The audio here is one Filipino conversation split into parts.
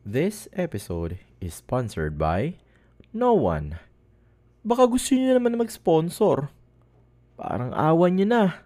This episode is sponsored by no one. Baka gusto niyo naman na mag-sponsor. Parang awan niyo na.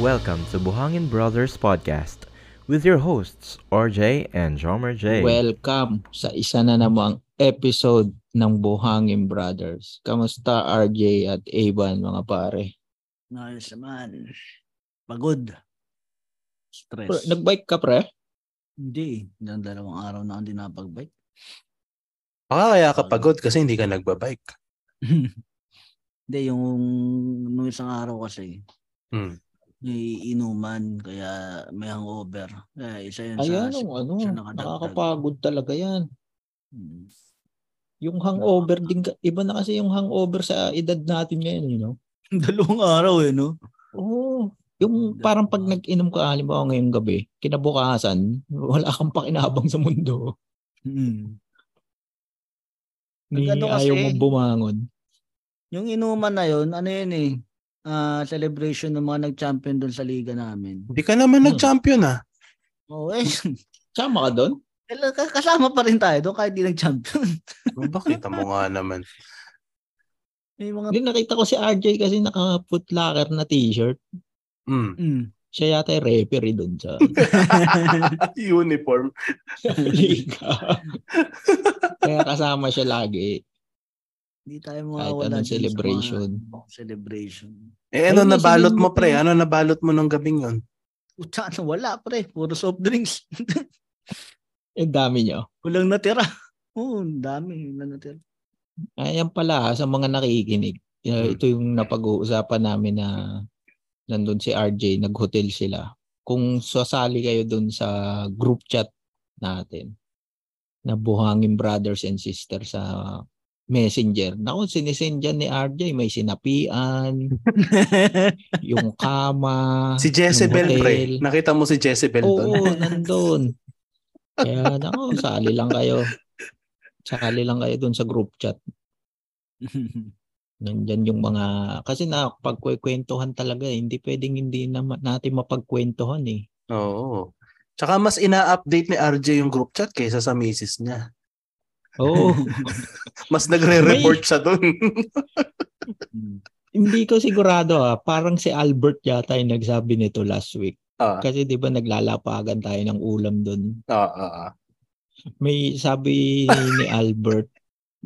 Welcome to Buhangin Brothers Podcast with your hosts, RJ and Jomar Jay. Welcome sa isa na namang episode ng Buhangin Brothers. Kamusta RJ at Evan, mga pare? Nice man. Pagod. Stress. Nagbike ka, pre? Hindi. Nang dalawang araw na hindi napag-bike. Kaya ka pagod kasi hindi ka nagbabike. Hindi, yung isang araw kasi. May inuman, kaya may hangover. Kaya isa yun sa nakakapagod talaga yan. Yung hangover, din, iba na kasi yung hangover sa edad natin ngayon, you know? Dalawang araw eh, no? Oo. Yung parang pag nag-inom ka, halimbawa ngayong gabi, kinabukasan, wala kang pakinabang sa mundo. Hindi ayaw mong bumangon. Yung inuman na yun, ano yun eh? Celebration ng mga nag-champion doon sa liga namin. Hindi ka naman nag-champion ah. Oo eh. Sama ka doon? Kasama pa rin tayo doon kahit di nag-champion. Bakit? Mo nga naman. Yung nakita ko si RJ kasi naka-footlocker na t-shirt. Siya yata yung referee doon sa uniform. Sa liga. Kaya kasama siya lagi. Hindi tayo mawawala ng celebration. Eh ano nabalot mo pre? Ano nabalot mo nung gabing yun? Puta, wala pre. Puro soft drinks. Ang dami nyo. Kulang natira. Oo, dami. Kulang natira. Ayan pala sa mga nakikinig. Ito yung napag-uusapan namin na nandun si RJ, nag-hotel sila. Kung sasali kayo dun sa group chat natin na Buhangin Brothers and Sisters sa Messenger. Naku, sinisend dyan ni RJ. May sinapian, yung kama, si Jezebel, pre. Nakita mo si Jezebel doon? Oo, nandun. Kaya, naku, sali lang kayo. Sali lang kayo doon sa group chat. Nandyan yung mga... Kasi napagkwentuhan talaga. Hindi pwedeng hindi natin mapagkwentuhan eh. Oo. Tsaka mas ina-update ni RJ yung group chat kaysa sa misis niya. Oh, mas nagre-report siya doon. Hindi ko sigurado ah. Parang si Albert yata yung nagsabi nito last week. Kasi 'di ba naglalapagan tayo ng ulam doon. May sabi ni Albert,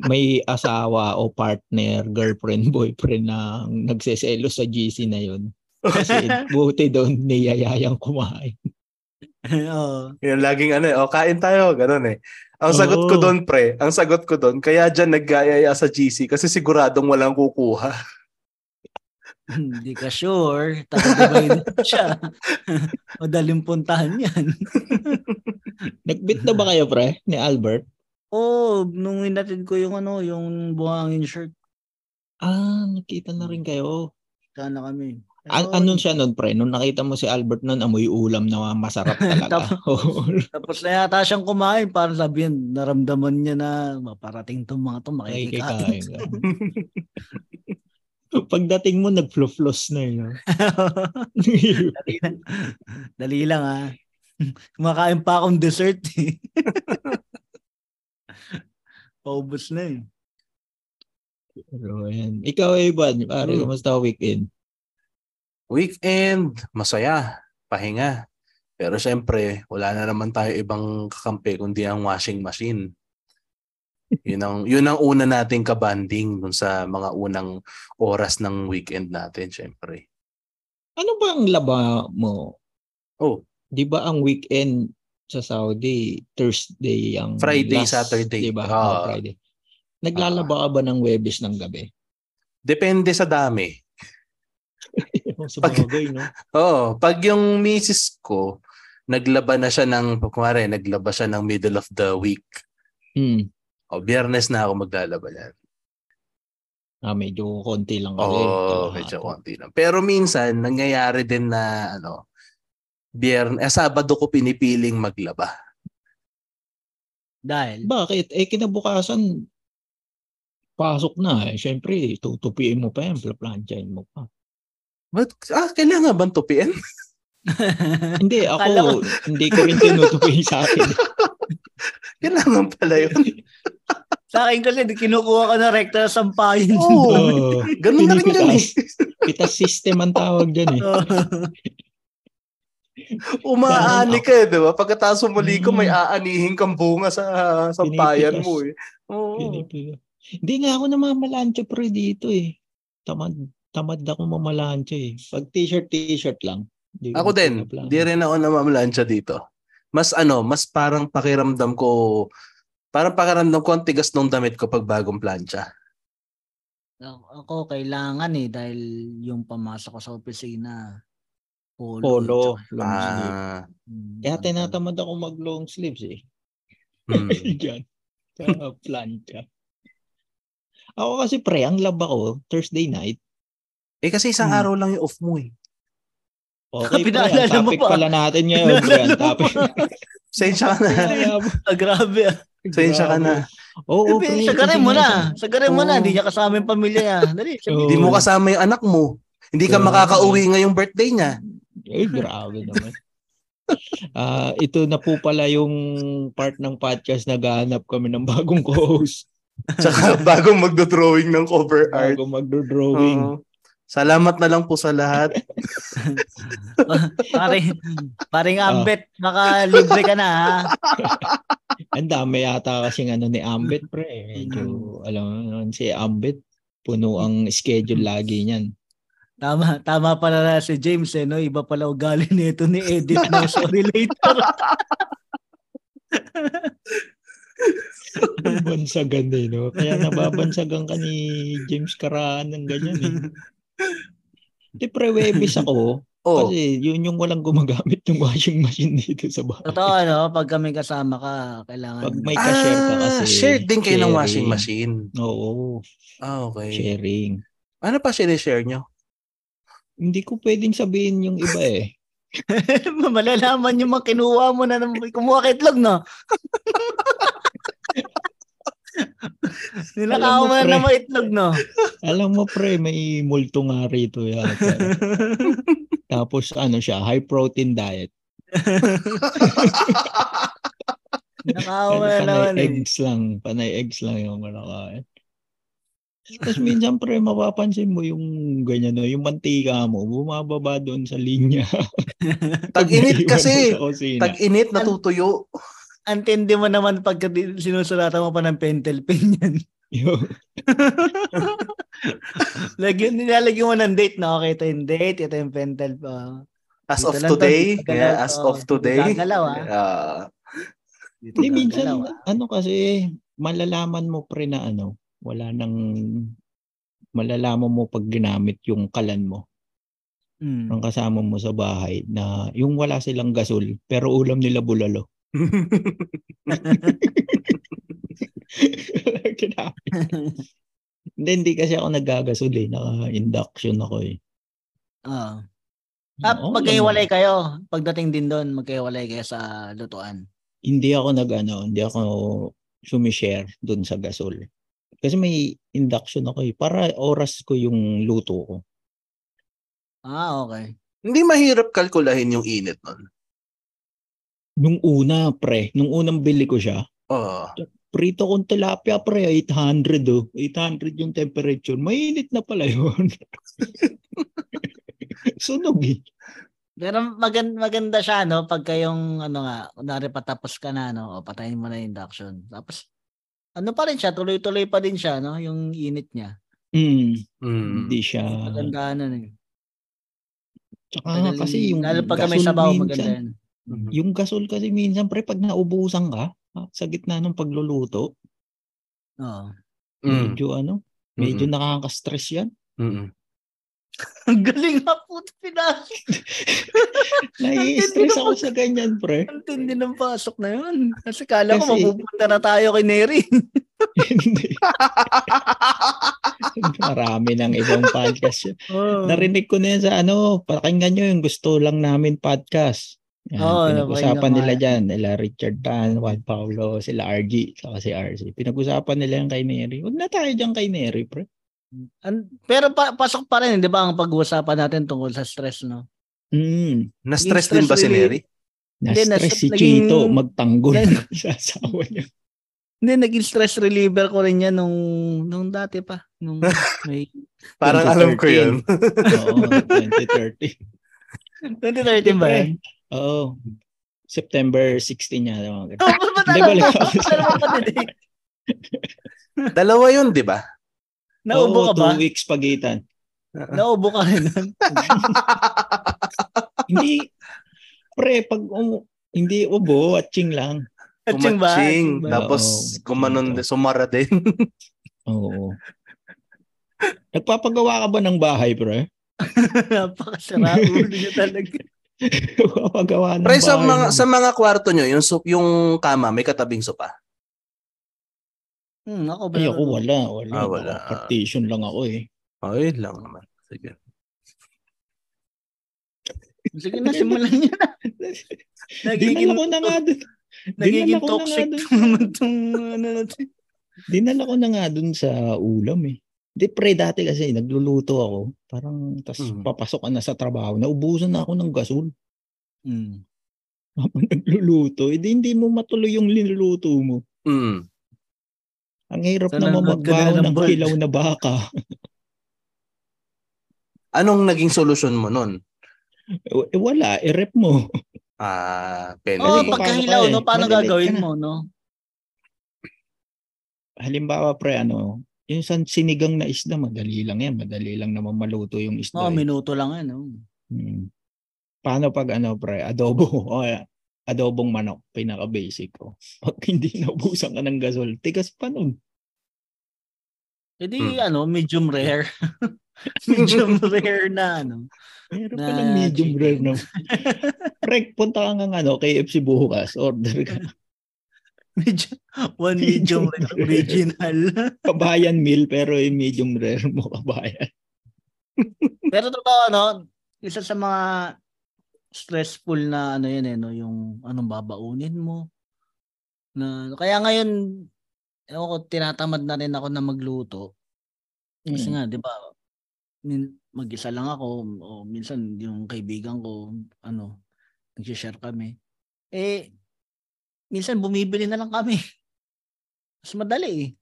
may asawa o partner, girlfriend, boyfriend na nagseselos sa GC na 'yon. Kasi buti doon niyayayang kumain. Yung laging ano eh, o kain tayo, gano'n eh. Ang sagot ko doon pre, kaya dyan nag-ayaya sa GC kasi siguradong walang kukuha. Hindi ka sure, taga-Dubai siya. Madaling puntahan yan. Nagbit na ba kayo pre, ni Albert? Oo, nung hinatid ko yung ano, yung buhangin shirt. Ah, nakita na rin kayo. Sana kami. Anong siya nun, pre? Nung nakita mo si Albert nun, amoy ulam na masarap talaga. Tapos na yata siyang kumain. Parang sabihin, naramdaman niya na maparating itong mga ito, makikikain. Pagdating mo, nag-flufflos na yun. Dali lang ha. Kumakain pa akong dessert eh. Paubos na eh. Pero yan. Ikaw, Evan, pare, kamusta ka weekend? Weekend, masaya, pahinga. Pero syempre, wala na naman tayo ibang kakampi kundi ang washing machine. Yun ang una nating kabanding dun sa mga unang oras ng weekend natin, syempre. Ano ba ang laba mo? Oh, 'di ba ang weekend sa Saudi, Thursday ang Friday, last, Saturday, 'di ba? Friday. Naglalaba ka ba ng Huwebes ng gabi? Depende sa dami. Sabagay, no? Pag yung misis ko, naglaba siya ng middle of the week. Biyernes na ako maglalaba yan. Medyo konti lang. Medyo konti lang. Pero minsan, nangyayari din na, Sabado ko pinipiling maglaba. Dahil? Bakit? Eh, kinabukasan, pasok na. Eh. Siyempre, tutupiin mo pa yan, planchain mo pa. But, kailangan bang tupiin? Hindi, ako, hindi ko rin tinutupiin sa akin. Kailangan pala yun. Sa akin kasi, kinukuha ka na rekta na sampahin. Oo, ganun na rin yan. Pitas system ang tawag dyan eh. Umaani ka eh, di ba? Pagkataas muli ko, may aanihin kang bunga sa sampayan mo eh. Oo. Hindi nga ako namamalansya pre dito eh. Tamad ako mamalansya eh. Pag t-shirt lang. Ako din, di rin ako namamalansya dito. Mas ano, mas parang pakiramdam ko... Parang pakaramdam ko ang tigas ng damit ko pag bagong plancha. Ako, kailangan eh. Dahil yung pamasok ko sa opisina, polo. Kaya tinatamad ako mag long sleeves eh. Diyan. Sa plancha. Ako kasi pre, ang lab ako, Thursday night. Eh kasi isang araw lang yung off mo eh. Okay, pinaalala mo pa. Topic pala natin ngayon. Sensya ka na. Grabe ah. Sensya ka na. Oo, sagarin mo na. Sagarin mo na. Hindi niya kasama yung pamilya niya. Hindi mo kasama yung anak mo. Hindi ka makakauwi ngayong birthday niya. Eh, grabe naman. Ito na po pala yung part ng podcast. Naghahanap kami ng bagong co-host. Tsaka bagong magdodrawing ng cover art. Bagong magdodrawing. Salamat na lang po sa lahat. Paring Ambet, makalibre ka na ha. Ang dami yata kasing ano ni Ambet pre. Medyo, alam si Ambet, puno ang schedule lagi niyan. Tama pala na si James eh, no? Iba pala ugali nito ni Edith na sorry later. Bansagan eh, no? Kaya nababansagan ka ni James Karaan ng ganyan eh. Pre-webis ako kasi yun yung walang gumagamit ng washing machine dito sa bahay. Totoo, no? Pag kami kasama ka, kailangan. Pag may ka-share ka kasi. Share din kayo ng washing machine. Oo. Okay. Sharing. Ano pa sinishare nyo? Hindi ko pwedeng sabihin yung iba eh. Malalaman yung mga kinuha mo na kumuha ka itlog, no? Nilakaw mo na naman itlog, no? Alam mo, pre, may multo nga rito yata. Tapos, ano siya, high protein diet. Nilakaw mo na naman. Panay eggs lang yung malakain. Tapos minsan, pre, mapapansin mo yung ganyan, no? Yung mantika mo, bumababa doon sa linya. Tag-init kasi. Tag-init, natutuyo. Antindi mo naman pagka sinusulatan mo pa ng pentel pen yan. Nilalagyan mo ng date na okay, ito yung date, ito yung pentel pen. As of today? Yeah, as of today. Hindi, minsan, ano kasi, malalaman mo pre na ano, malalaman mo pag ginamit yung kalan mo. Ang kasama mo sa bahay na yung wala silang gasol, pero ulam nila bulalo. Hindi kasi ako nagagasol eh. Naka-induction ako eh. Magkahiwalay kayo. Pagdating din doon, magkahiwalay kayo sa lutuan. Hindi ako sumishare doon sa gasol. Kasi may induction ako eh. Para oras ko yung luto ko. Okay. Hindi mahirap kalkulahin yung init nun. Nung una, pre. Nung unang bili ko siya. Prito kong tilapia, pre. 800, oh. 800 yung temperature. Mainit na pala yun. Sunog, eh. Pero maganda siya, no? Pagka yung, unari patapos ka na, no? O, patayin mo na yung induction. Tapos, pa rin siya? Tuloy-tuloy pa din siya, no? Yung init niya. Hindi siya. Maganda na, eh. Tsaka, kasi yung sabaw, maganda yan. Yung gasol kasi minsan pre pag naubusan ka sa gitna ng pagluluto. Medyo nakaka-stress 'yan. Ang galing na puto pinas. Nai-stress ako sa ganyan pre. Ang tindi ng pasok na 'yon. Kasi kala ko mapupunta na tayo kay Neri. Hindi. Marami ng ibang podcast. Narinig ko na yan sa pakinggan nyo yung gusto lang namin podcast. Pinag-usapan nila dyan, nila Richard Tan, Juan Paulo, sila RG, saka si RC. Pinag-usapan nila yan kay Mary. Huwag na tayo dyan kay Mary, pre. Pero pasok pa rin, di ba, ang pag-usapan natin tungkol sa stress, no? Mm. Na-stress din ba si Mary? Na-stress si Chito, magtanggol sa asawa niya. Hindi, naging stress reliever ko rin yan nung dati pa. Nung may parang 2013. Alam ko yun. Oo, 2013. 2013 ba yan? Oo. September 16 niya. Oo, patalo. Dalawa yun, di ba? Naubo ka ba? 2 weeks pagitan. Naubo ka rin. Hindi. Pre, pag hindi ubo, atching lang. Kumaching, tapos kumanon sumara din. Oo. Nagpapagawa ka ba ng bahay, pre? Napakasarap niyo talaga. Nagpapagawa ng pre, bahay. Pre, sa mga kwarto niyo, yung kama may katabing sopa. Ako ba? Ay, ako wala. Ah, wala. Partition lang ako eh. Ay, lang naman. Sige. Sige na, simulan niyo na. Nagiging ko na nga doon. Nagiging toxic naman itong ano natin. Dinala ko na nga dun sa ulam eh. Hindi, pre, dati kasi nagluluto ako. Parang, tas papasok ka na sa trabaho. Naubusan na ako ng gasol. Kapag nagluluto, hindi mo matuloy yung linuluto mo. Ang hirap na mamagbaho ng kilaw na baka. Anong naging solusyon mo nun? Wala, i-rep mo. Penalty. Pagkahilaw, no? Paano gagawin mo, no? Halimbawa, pre, yung sinigang na isda, madali lang yan. Madali lang naman maluto yung isda. Minuto lang yan, no? Paano pag, pre, adobo? Adobong manok, pinaka-basic ko. Pag hindi naubusan ka ng gasol, tigas pa nun. E di, medium rare. Medium rare na, Meron pa ng medium rare na. Prek, punta ka ng KFC bukas, order ka. One medium rare original. Kabayan meal, pero yung medium rare mo kabayan. Pero totoo, isa sa mga stressful na yan yung anong babaunin mo. Kaya ngayon, tinatamad na rin ako na magluto. Kasi nga, di ba, mag-isa lang ako o minsan yung kaibigan ko nag-share kami minsan bumibili na lang kami, mas madali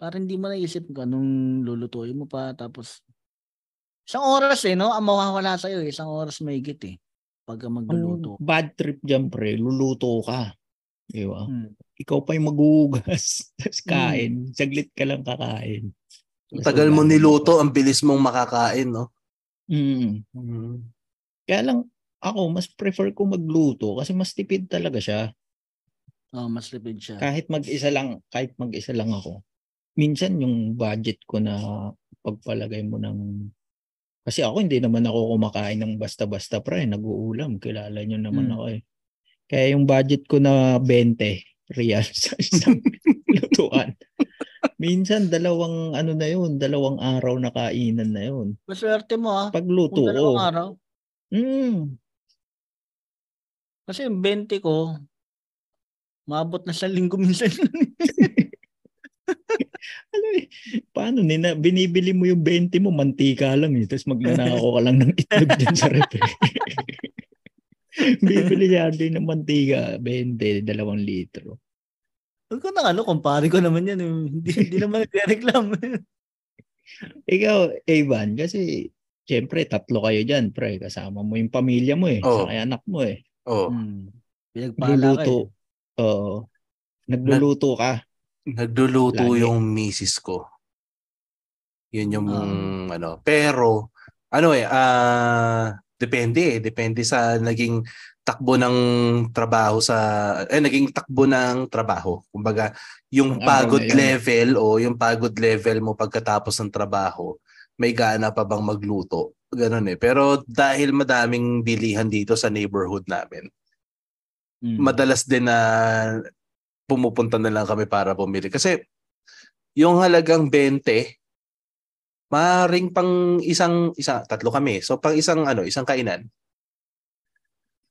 para hindi mo naisip ka nung lulutuin mo pa, tapos isang oras ang mawawala sa'yo isang oras mahigit pagka magluluto. Bad trip dyan, pre, luluto ka, diba? Ikaw pa yung maghugas tapos kain, saglit ka lang kakain. Tagal mo niluto, ang bilis mong makakain, no? Kaya lang, ako, mas prefer ko magluto kasi mas tipid talaga siya. Mas tipid siya. Kahit mag-isa lang ako. Minsan, yung budget ko na pagpalagay mo ng... Kasi ako, hindi naman ako kumakain ng basta-basta, pre. Nag-uulam. Kilala nyo naman ako, eh. Kaya yung budget ko na 20 real sa isang lutuan. Minsan, dalawang araw na kainan na yun. Maswerte mo, pagluto ko. Dalawang araw? Kasi yung 20 ko, maabot na sa linggo minsan. Paano? Binibili mo yung 20 mo, mantika lang eh. Tapos magnanako ka lang ng itlog dyan sa rep. Bibili siya din ng mantika, 20, 2 litro. Huwag ko na kumpare ko naman yan. Hindi naman nagreklamo. Ikaw, Evan, kasi syempre, 3 kayo dyan, pre. Kasama mo yung pamilya mo sa anak mo . Oo. Nagluluto. Oo. Nagluluto ka. Nagluluto lagi. Yung misis ko. Yun yung Pero, depende. Depende sa naging... naging takbo ng trabaho. Kumbaga, yung pagod level o yung pagod level mo pagkatapos ng trabaho, may gana pa bang magluto? Ganun . Pero dahil madaming bilihan dito sa neighborhood namin, madalas din na pumupunta na lang kami para bumili. Kasi yung halagang 20, maring pang isang 3 kami. So pang isang kainan.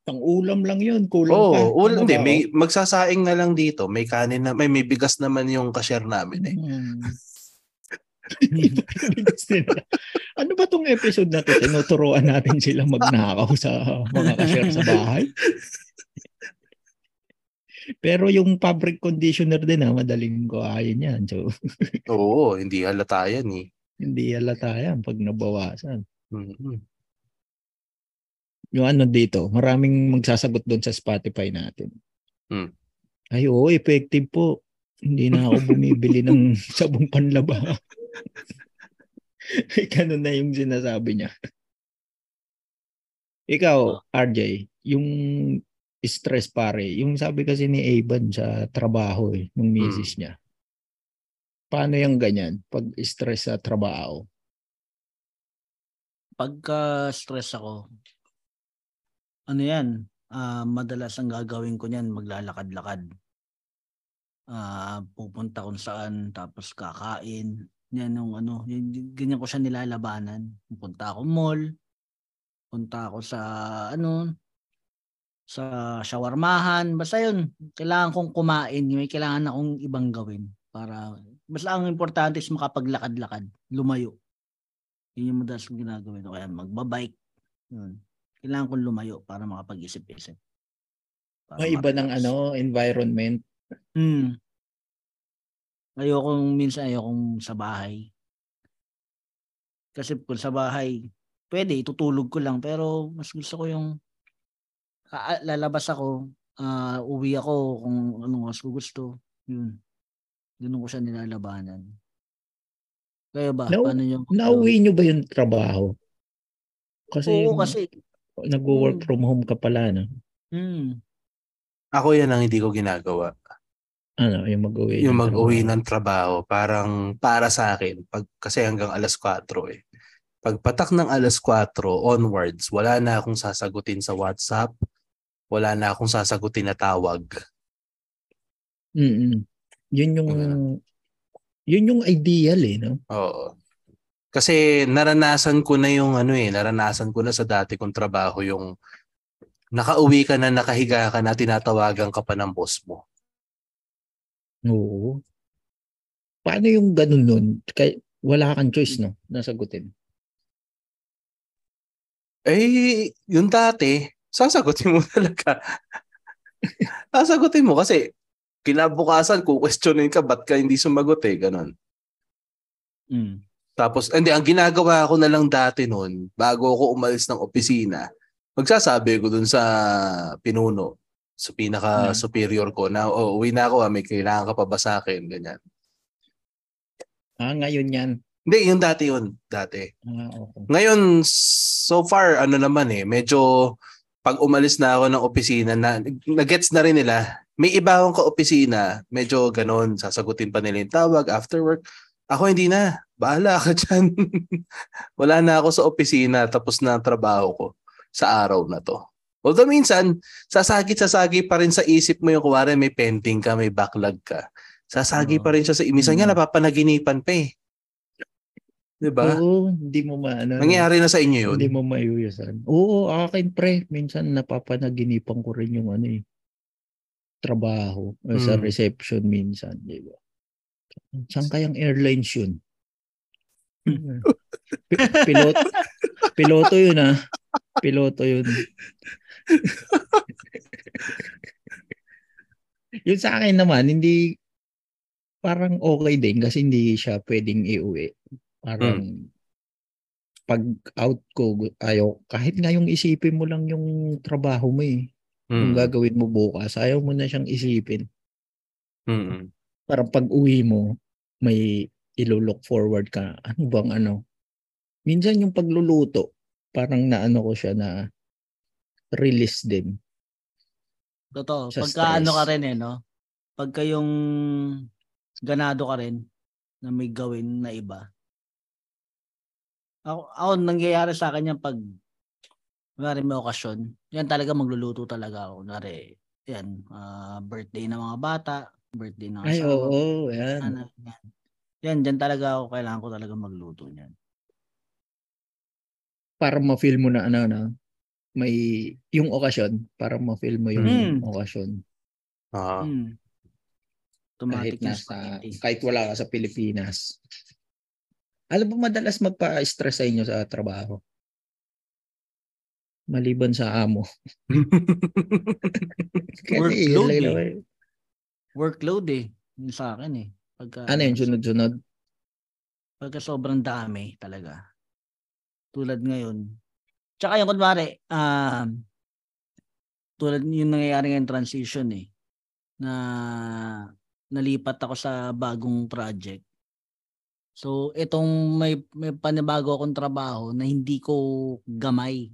Tang ulam lang yun, kulang pa. Oo, ulam din. May magsasaing na lang dito. May kanin na, may bigas naman yung cashier namin eh. Ano ba tong episode na to? Tinuturuan natin sila magnakaw sa mga cashier sa bahay. Pero yung fabric conditioner din ha, madaling kuhain yan. So, oo, hindi halata yan eh. Hindi halata yan pag nabawasan. Mm-hmm. Yung ano dito, maraming magsasagot doon sa Spotify natin. Mm. Ay oo, effective po. Hindi na ako bumibili ng sabong panlaba. Ganun na yung sinasabi niya. Ikaw, RJ, yung stress pare, yung sabi kasi ni Aban sa trabaho eh, ng misis niya. Paano yung ganyan? Pag stress sa trabaho? Pagka-stress ako, ano yan? Madalas ang gagawin ko niyan, maglalakad-lakad. Pupunta kung saan, tapos kakain. Yan yung ano, yung, ganyan ko siya nilalabanan. Punta ako mall, punta ako sa ano, sa shawarmahan. Basta yun, kailangan kong kumain. May kailangan akong ibang gawin. Para, basta ang importante is makapaglakad-lakad, lumayo. Yun yung madalas kong ginagawin. O kaya magbabike. Yun. Kailangan kong lumayo para makapag-isip-isip. Para may iba ng ano, environment. Mm. Ayokong sa bahay. Kasi kung sa bahay, pwede, itutulog ko lang. Pero mas gusto ko yung lalabas ako, uwi ako kung anong mas gusto. Yun. Ganun ko siya nilalabanan. Kaya ba? Nauwi nyo ba yung trabaho? Kasi oo, yung... kasi nag-work from home ka pala, no? Mm. Ako yan ang hindi ko ginagawa. Ano? Yung mag-uwi? Yung mag-uwi ng trabaho. Parang para sa akin. Pag, kasi hanggang alas 4 eh. Pagpatak ng alas 4 onwards, wala na akong sasagutin sa WhatsApp. Wala na akong sasagutin na tawag. Mm-mm. Yun yung ideal eh, no? Oo. Kasi naranasan ko na sa dati kong trabaho yung nakauwi ka na, nakahiga ka na, tinatawagan ka pa ng boss mo. Oo. Paano yung ganun nun? Wala kang choice, no? Nasagutin. Eh, yung dati, sasagutin mo talaga. Sasagutin mo kasi kinabukasan kung questionin ka, ba't ka hindi sumagot eh, ganun. Mm. Tapos, hindi, ang ginagawa ko na lang dati noon, bago ako umalis ng opisina, magsasabi ko dun sa pinuno, sa pinaka-superior ko, na uwi na ako, may kailangan ka pa ba sa akin, ganyan. Ah, ngayon yan? Hindi, yung dati yun, dati. Ah, okay. Ngayon, so far, ano naman eh, medyo pag umalis na ako ng opisina, na-gets na rin nila, may iba akong ka-opisina, medyo ganon, sasagutin pa nila yung tawag, after work, ako hindi na. Bahala ka dyan. Wala na ako sa opisina, tapos na ang trabaho ko sa araw na to. Although minsan, sasagi pa rin sa isip mo yung kuwari may pending ka, may backlog ka. Sasagi pa rin siya sa minsan nga napapanaginipan pa eh. Diba? Oo, hindi mo maano. Nangyayari na sa inyo yun? Hindi mo maiuyasan. Oo, akin pre, minsan napapanaginipan ko rin yung ano eh, trabaho sa reception minsan, diba? Saan kayang airlines yun? Piloto yun ah. Piloto yun. Yun sa akin naman, hindi parang okay din kasi hindi siya pwedeng iuwi. Parang pag out ko, ayaw, kahit nga yung isipin mo lang yung trabaho mo eh. Yung gagawin mo bukas, ayaw mo na siyang isipin. Mm. Parang pag uwi mo, may ilo-look forward ka. Ano bang ano? Minsan yung pagluluto, parang naano ko siya na release din. Totoo. Pagka ano ka rin eh, no? Pagka yung ganado ka rin na may gawin na iba. Ako nangyayari sa akin yan pag may okasyon. Yan talaga magluluto talaga ako. Nari, yan, birthday ng mga bata, birthday ng asawa. Ay, oo, yan. Anak, yan. Yan, dyan talaga ako, kailangan ko talaga magluto niyan. Para ma-feel mo na, may yung okasyon, parang ma-feel mo yung okasyon. Ah. Automatic na kahit wala ka sa Pilipinas. Ano ba madalas magpa-stress sa inyo sa trabaho? Maliban sa amo. Workload eh. Workload eh. Yung sa akin eh. Pagka, ano yung sunod-sunod? Pagka sobrang dami talaga. Tulad ngayon. Tsaka yung kunwari, tulad yung nangyayari ngayon transition eh. Na nalipat ako sa bagong project. So itong may panibago akong trabaho na hindi ko gamay.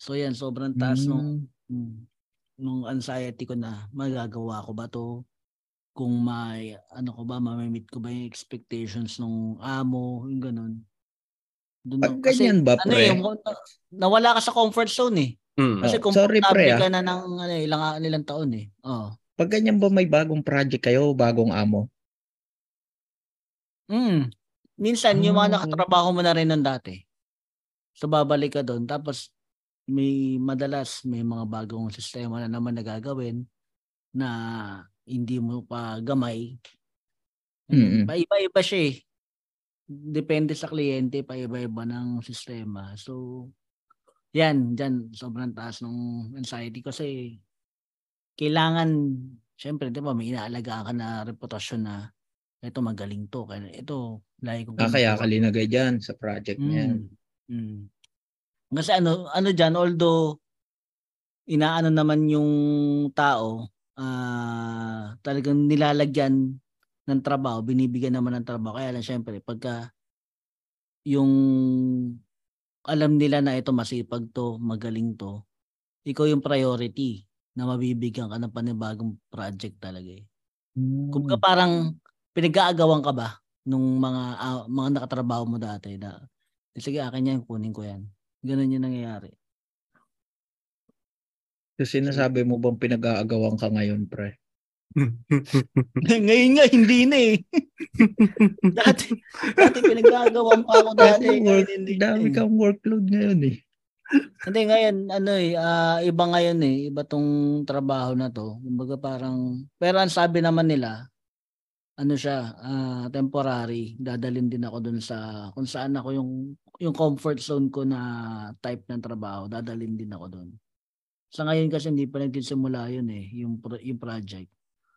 So yan, sobrang taas nung anxiety ko na magagawa ko ba to? Kung may, ano ko ba, mamimit ko ba yung expectations nung amo? Yung ganun. Pag ganyan ba, ano, pre? Nawala ka sa comfort zone eh. Kasi comfortable ka na ng ilang taon eh. Oh. Pag ganyan ba may bagong project kayo, bagong amo? Minsan, yung mga nakatrabaho mo na rin ng dati. So babalik ka doon. Tapos, madalas may mga bagong sistema na naman nagagawin na hindi mo pa gamay. Paiba-iba siya eh. Depende sa kliyente, paiba-iba ng sistema. So, yan, dyan, sobrang taas ng anxiety kasi kailangan, syempre, di ba, may inaalagaan ka na reputasyon na ito magaling to. Ito, lahi kong... Kaya kalinagay dyan sa project niyan. Kasi ano dyan, although inaano naman yung tao, talagang nilalagyan ng trabaho, binibigyan naman ng trabaho. Kaya lang syempre, pagka yung alam nila na ito masipag to, magaling to, ikaw yung priority na mabibigyan ka ng panibagong project talaga eh. Kung ka parang pinag-aagawan ka ba nung mga nakatrabaho mo dati na, sige akin yan, kunin ko yan. Ganun yung nangyayari. So sinasabi mo bang pinag-aagawan ka ngayon, pre? Ngayon nga, hindi na eh. Dati pinag-aagawan pa ako dati. Dami kang workload ngayon eh. Hindi, ngayon, iba ngayon eh. Iba tong trabaho na to. Kumbaga parang, pero ang sabi naman nila, temporary. Dadalhin din ako dun sa, kung saan ako yung comfort zone ko na type ng trabaho, dadalhin din ako dun. Sa ngayon kasi hindi pa nagsimula yun eh, yung project.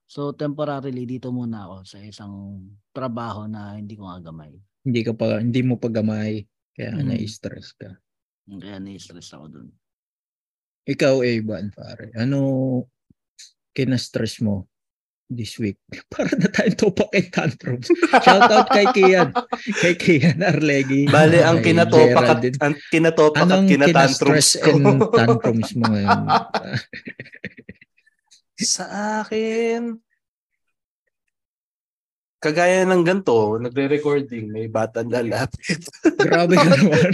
So temporarily dito muna ako sa isang trabaho na hindi ko gamay. Hindi mo pa gamay, kaya na-stress ka. Kaya na-stress ako dun. Ikaw, Evan, pare, ano kina-stress mo this week? Para na tayong topak and tantrums. Shout out kay Kian. Kay Kian Arlegi. Bale, ang kinatopak Gerald, at kinatantrums ko. Anong kinastress and tantrums mo ngayon? Sa akin, kagaya ng ganito, nagre-recording, may bata na lapit. Grabe ka naman.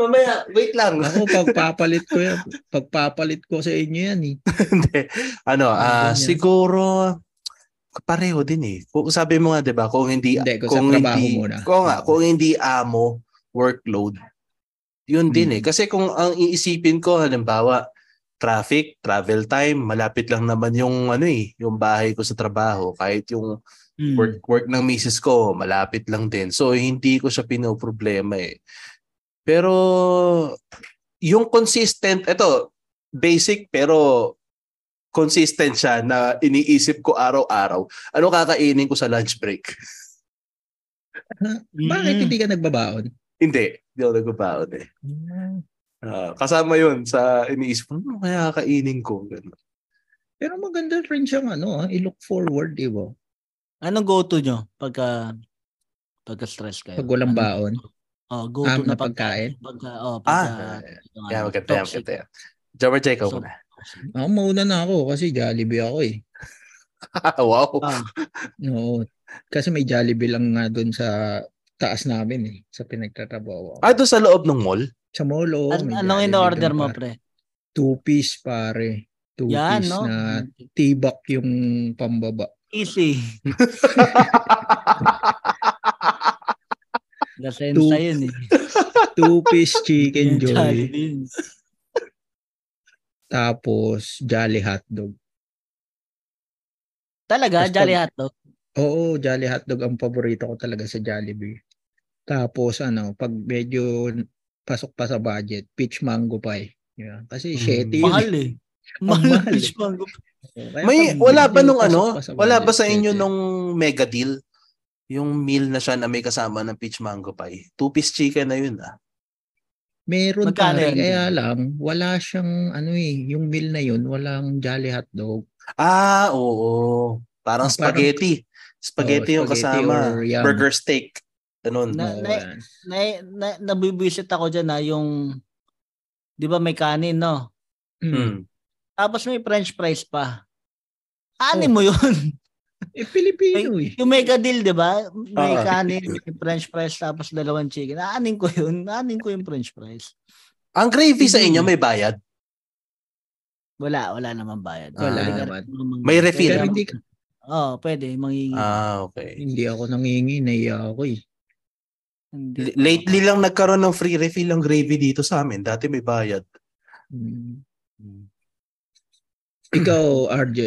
Mamaya, wait lang. Ako, pagpapalit ko yan. Pagpapalit ko sa inyo yan eh. Hindi. Siguro, pareho din eh. Kung sabi mo nga, 'di ba, kung hindi amo, workload. 'Yun din eh. Kasi kung ang iisipin ko halimbawa, traffic, travel time, malapit lang naman yung yung bahay ko sa trabaho, kahit yung work ng misis ko, malapit lang din. So hindi ko siya pinoproblema eh. Pero yung consistent, ito basic pero consistent siya na iniisip ko araw-araw. Ano kakainin ko sa lunch break? Bakit hindi ka nagbabaon? Hindi ako nagbabaon eh. Kasama yun sa iniisip ko, ano kaya kakainin ko? Ganun. Pero maganda rin siyang i-look forward, di ba? Anong go-to nyo pagka-stress kayo? Pag walang baon? Go-to na pagkain? Maganda. Jomar Jay, ikaw muna. Mauna na ako kasi Jollibee ako eh. Wow. No, kasi may Jollibee lang nga doon sa taas namin eh, sa pinagtatrabaho. Doon sa loob ng mall? Sa mall. Anong in-order mo, pre? 2-piece, pare. 2-piece no? Na tibak yung pambaba. Easy. Lasensa yun eh. 2-piece chicken joy. Tapos Jolly Hotdog. Talaga? Tapos, Jolly Hotdog? Oo, Jolly Hotdog ang paborito ko talaga sa Jollibee. Tapos ano, pag medyo pasok pa sa budget, peach mango pie. Yeah. Kasi shitty. Mahal eh. Mahal ang peach mango pie. May, wala ba nung ano? Wala ba sa inyo nung mega deal? Yung meal na siya na may kasama ng peach mango pie. 2-piece chicken na yun ah. Meron pare, kaya lang, wala siyang ano eh, yung meal na yun, walang Jolly Hotdog. Ah, oo. Parang spaghetti. Spaghetti yung kasama. Burger steak. Ganun. Nabibisit ako dyan na yung, di ba may kanin, no? Mm. Tapos may french fries pa. Ani mo yun? Eh, Pilipino eh. Yung mega deal, di ba? May kanin, may french fries, tapos dalawang chicken. Aanin ko yun. Aanin ko yung french fries. Ang gravy sa inyo, may bayad? Wala. Wala naman bayad. Wala naman. May refill? Oo, pwede. Manghingi. Ah, okay. Hindi ako nanghingi. Naiya ako eh. Lately lang nagkaroon ng free refill ang gravy dito sa amin. Dati may bayad. Ikaw, RJ,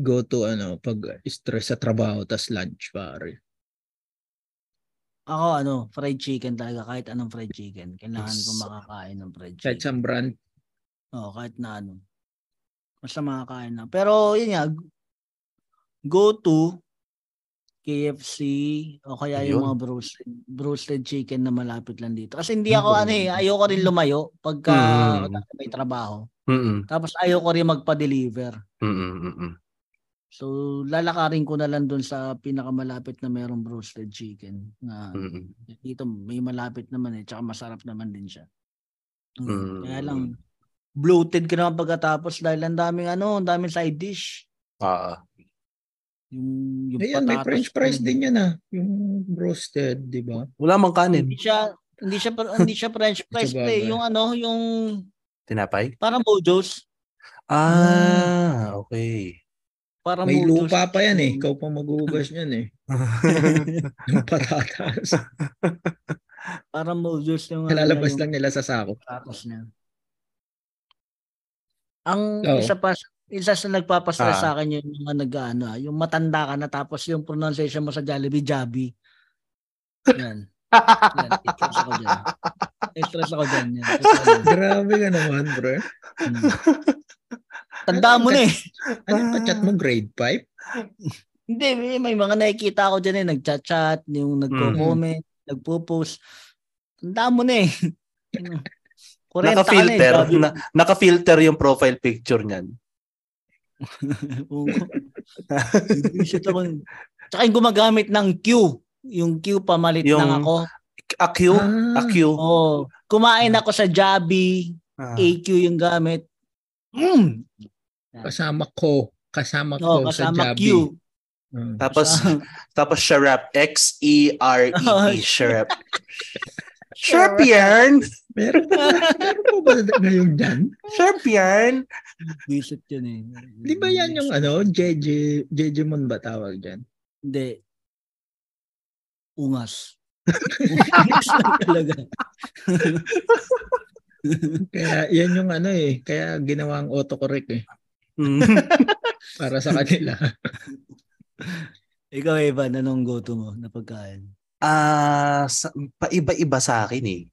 go to ano pag stress sa trabaho tas lunch pare. Ako ano, fried chicken talaga, kahit anong fried chicken. Kailangan ko makakain ng fried chicken. Kahit saan brand? Oo, kahit na ano. Basta makakain na. Pero yun nga, go to KFC o kaya yung mga broasted chicken na malapit lang dito. Kasi hindi ako ano eh, ayoko rin lumayo pagka may trabaho. Tapos ayoko rin magpa-deliver. So, lalakarin ko na lang doon sa pinakamalapit na merong roasted chicken. Dito may malapit naman eh, tsaka masarap naman din siya. Kaya lang, bloated ka naman pagkatapos dahil ang daming ano, ang daming side dish. Yung ayan, may french fries din yan ah, yung roasted, di ba? Wala mang kanin. Hindi siya french fries eh. Yung ano, yung tinapay? Parang Mojo's. Ah, okay. Para may lupa pa yan eh. Ikaw pa maghugas yan eh. Yung patatas. Para Moses yung... Nalalabas lang nila sa sako. Ang isa sa nagpapastress sa akin yung mga nag-ano, yung matanda ka na tapos yung pronunciation mo sa Jollibee, Jobby. Yan. Yan. I-stress ako dyan. Yan. Grabe ka naman, bro. Tandaan mo na eh. Ano pa-chat mo? Grade 5? Hindi. May mga nakikita ako dyan eh. Nag-chat-chat. Yung nagko-comment. Nagpo-post. Tandaan mo na eh. Naka-filter. Naka-filter yung profile picture niyan. Oo. Tsaka yung gumagamit ng Q. Yung Q pamalit yung, lang ako. AQ? AQ. Oh, kumain ako sa Jollibee. AQ yung gamit. Kasama ko sa Jollibee. Tapos Sharap, X-E-R-E-E, Sharap. Sharap yarn. Meron po ba ngayon dyan? Sharap yarn. Visit yun eh. Di ba yan yung ano, Jejemon ba tawag dyan? Hindi. Ungas. Ungas lang talaga. Kaya yan yung ano eh, kaya ginawa ang autocorrect eh. Para sa kanila. Ikaw Evan, anong go-to mo na pagkain? Paiba-iba sa akin eh.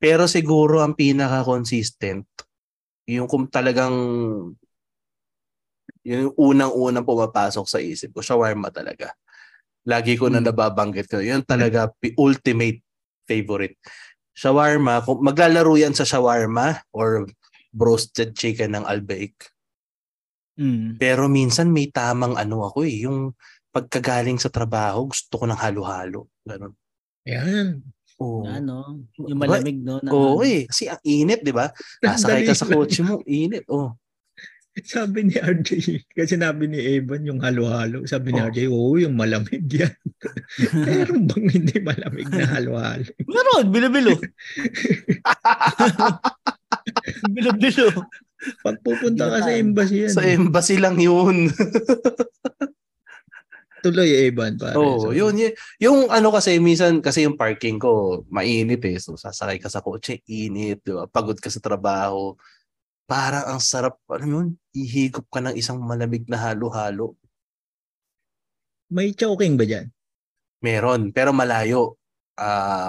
Pero siguro ang pinaka-consistent, yung kung talagang yung unang-unang pumapasok sa isip ko, shawarma talaga. Lagi ko na nababanggit ko. Yun talaga ultimate favorite. Shawarma, kung maglalaro yan sa shawarma or broasted chicken ng Albaik. Pero minsan may tamang ano ako eh, yung pagkagaling sa trabaho, gusto ko ng halo-halo. Ganun. Ayan. Oh. Ano, yung malamig no? Oo eh, kasi ang init, di ba? Sakay ka sa kotse mo, init. Oh. Sabi ni RJ, kasi sinabi ni Evan yung halo-halo. Sabi ni RJ, yung malamig yan. Meron bang hindi malamig na halo-halo? Meron, bilo-bilo. Bilo-bilo. Pagpupunta ka sa embassy yan. Sa embassy lang yun. Tuloy Evan pare. Oo, yun. Yung ano kasi, minsan kasi yung parking ko, mainit eh. So sasakay ka sa kotse, init. Diba? Pagod ka sa trabaho. Parang ang sarap, ano yun? Ihigop ka ng isang malamig na halo-halo. May choking ba dyan? Meron, pero malayo.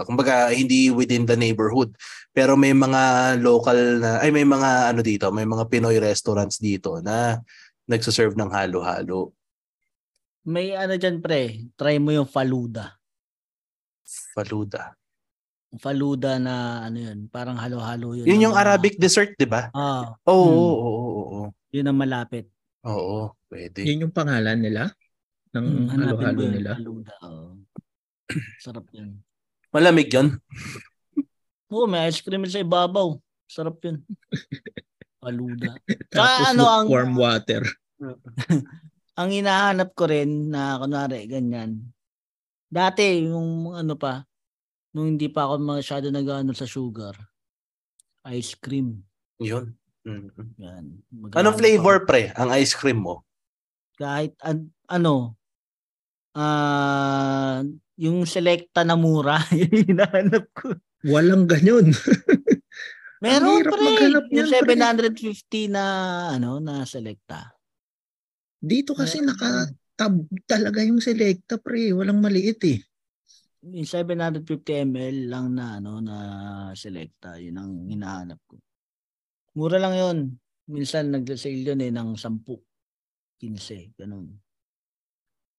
Kumbaga, hindi within the neighborhood. Pero may mga local na, ay may mga ano dito, may mga Pinoy restaurants dito na nagsaserve ng halo-halo. May ano dyan, pre. Try mo yung Faluda. Faluda. Faluda na ano yun, parang halo-halo yun. Yun yung Arabic dessert, di ba? Oo. Yun ang malapit. Oo, pwede. Yun yung pangalan nila? Ng halo-halo nila? Faluda, oh. Sarap yun. Malamig yun? Oo, may ice cream sa ibabaw. Sarap yun. Faluda. Tapos ang warm water. Ang hinahanap ko rin na kunwari ganyan. Dati yung ano pa, nung hindi pa ako masyado nag-ano sa sugar, ice cream. Yun. Mm-hmm. Yan. Anong flavor pa, pre, ang ice cream mo? Kahit ano, yung Selecta na mura, yung hinahanap ko. Walang ganyan. Meron pre, yung 750 na ano na Selecta. Dito kasi nakatab talaga yung Selecta pre, walang maliit eh. Yung 750 ml lang na ano na Selecta, yun ang hinahanap ko. Mura lang yun. Minsan nag-sale yun eh ng 10, 15, ganun.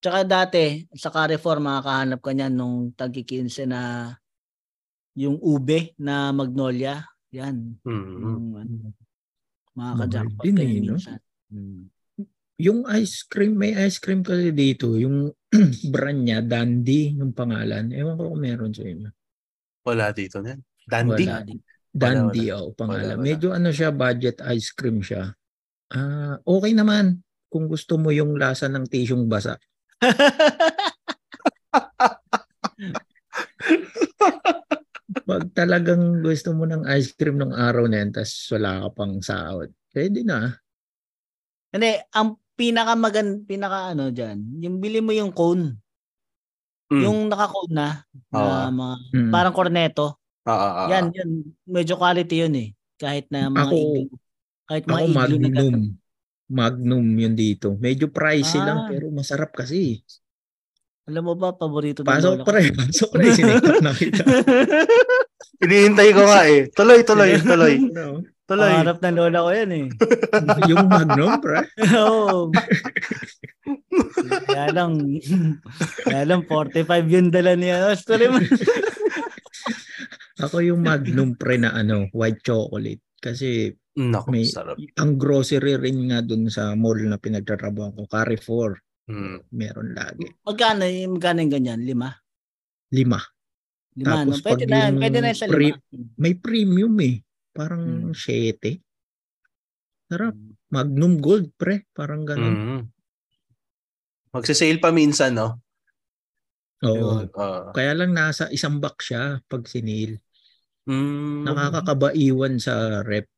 Tsaka dati sa Carrefour makakahanap ka niyan nung tag-15 na yung ube na Magnolia. Yan. Mm-hmm. Makaka-jackpot kayo minsan. No? Yung ice cream, may ice cream kasi dito. Yung brand niya, Dandy, yung pangalan. Ewan ko kung meron sa inyo. Wala dito na. Dandy? Wala. Dandy, o pangalan. Wala. Medyo ano siya, budget ice cream siya. Okay naman kung gusto mo yung lasa ng tisyong basa. Pag talagang gusto mo ng ice cream ng araw na yan, tas wala ka pang sahod, pwede na. Hindi, ang pinaka ano dyan, yung bili mo yung cone. Yung naka-cone na, parang cornetto. Yan, medyo quality yun eh. Kahit na mga Ako Magnum yun dito. Medyo pricey lang, pero masarap kasi. Alam mo ba, paborito na pasok pre, Sinigap na kita. Hinihintay ko nga eh. Tuloy. Pangarap ng lola ko yan eh. Yung Magnum, pre. Oo. Kaya lang, 45 yung dala niya. Ako yung Magnum, pre, na ano, white chocolate. Kasi, may, ang grocery rin nga dun sa mall na pinagtatrabahan ko, Carrefour. Meron lagi. Magkano yung ganyan? 5? Tapos no? pwede na sa 5. May premium eh. Parang 7. Sarap. Magnum Gold pre. Parang ganun. Magsasale pa minsan no? Oo. Kaya lang nasa isang box siya pag sinil. Nakakakabaiwan sa rep.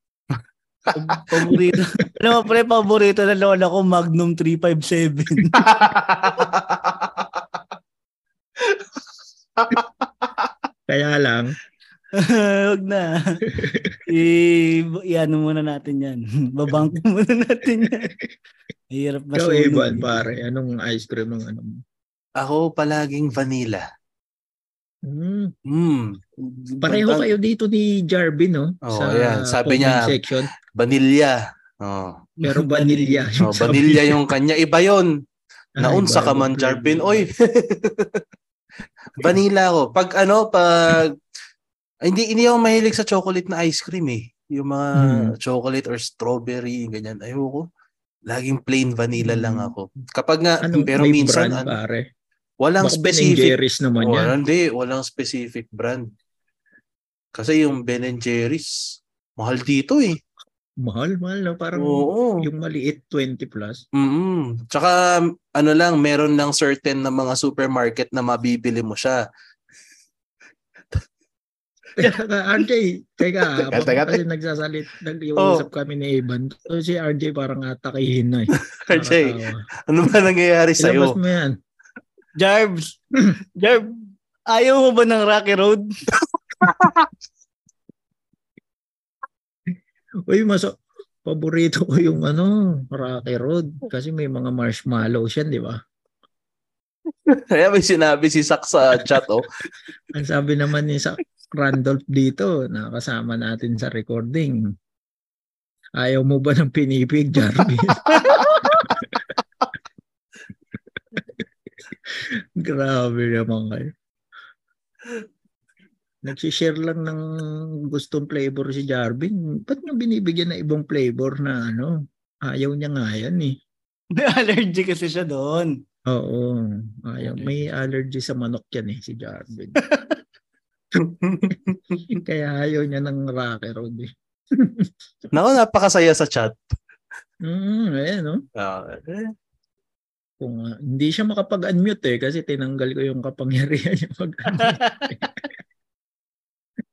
Paborito. Alam mo pre, paborito na lola ko Magnum 357. Kaya lang wag na. Iano muna natin yan. Babangko muna natin yan. Hirap ba sulit? Evan, pare, anong ice cream ang ano? Ako palaging vanilla. Pareho kayo dito ni Jarvin, no? Sa ayan. Sabi niya, section. Vanilla. Pero vanilla. Vanilla yung kanya. Iba yun. Naunsa ka man, Jarvin. Oy! Vanilla ko. Hindi ako mahilig sa chocolate na ice cream eh. Yung mga chocolate or strawberry, ganyan. Ayoko. Laging plain vanilla lang ako. Kapag nga, pero minsan... Brand, pare? Walang baka specific naman yan. Walang specific brand. Kasi yung Ben & Jerry's, mahal dito eh. Mahal na parang yung maliit 20+. Tsaka ano lang, meron lang certain na mga supermarket na mabibili mo siya. RJ, kasi nagsasalit, nag-iusap kami ni Evan. So si RJ parang atakihin na eh. RJ, ano ba nangyayari sa'yo? Ilabas mo yan. Jarb, ayaw mo ba ng Rocky Road? Uy, Paborito ko yung Rocky Road kasi may mga marshmallow siya, di ba? Kaya may sinabi si Sak sa chat, oh. Ang sabi naman ni Sak Randolph dito, nakasama natin sa recording. Ayaw mo ba ng pinipig, Jarvis? Grabe naman kayo. Nagsishare lang ng gustong flavor si Jarvin. Ba't nga binibigyan na ibang flavor na Ayaw niya nga yan eh. May allergy kasi siya doon. Oo. Ayaw. May allergy sa manok yan eh si Jarvin. Kaya ayaw niya ng Rocky Road eh. Naku, napakasaya sa chat. Ayan o. Kung, hindi siya makapag-unmute eh kasi tinanggal ko yung kapangyarihan niya pag-unmute.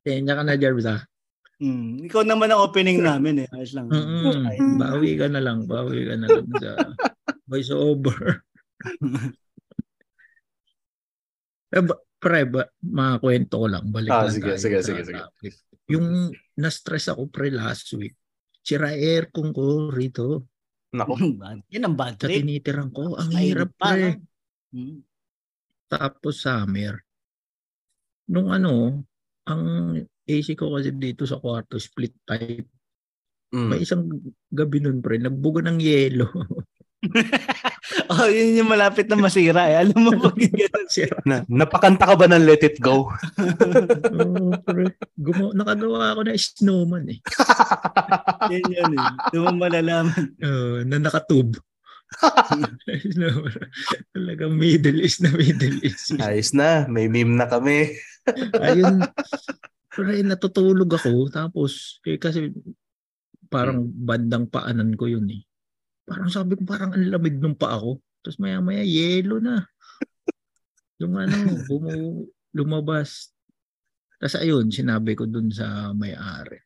Tenya ka na, Jarvis, ha? Ikaw naman ang opening namin, eh. Ayos lang. Bawi ka na lang. Bawi ka na lang sa voiceover. Pre, makakwento ko lang. Balik lang sige, tayo. Sige. Yung na-stress ako, pre, last week. Sira-air kong ko rito. Naku. Yan ang bad trip. Sa tinitirang ko. Ang hirap, pre. Tapos summer. Nung ang AC ko kasi dito sa kwarto, split type. May isang gabi nun, pre, nagbuga ng yelo. Yun yung malapit na masira eh. Alam mo pag sira. Napakanta ka ba ng Let It Go? Pre. Nakagawa ako na snowman eh. Yan eh. Doon malalaman. Na nakatube. Talagang Middle East. Ayos na, may meme na kami. Ayun, pre, natutulog ako tapos kasi parang bandang paanan ko yun eh. Parang sabi ko parang ang lamig ng paa ko. Tapos maya-maya yelo na. Yung lumabas. Tapos ayun, sinabi ko dun sa may-ari.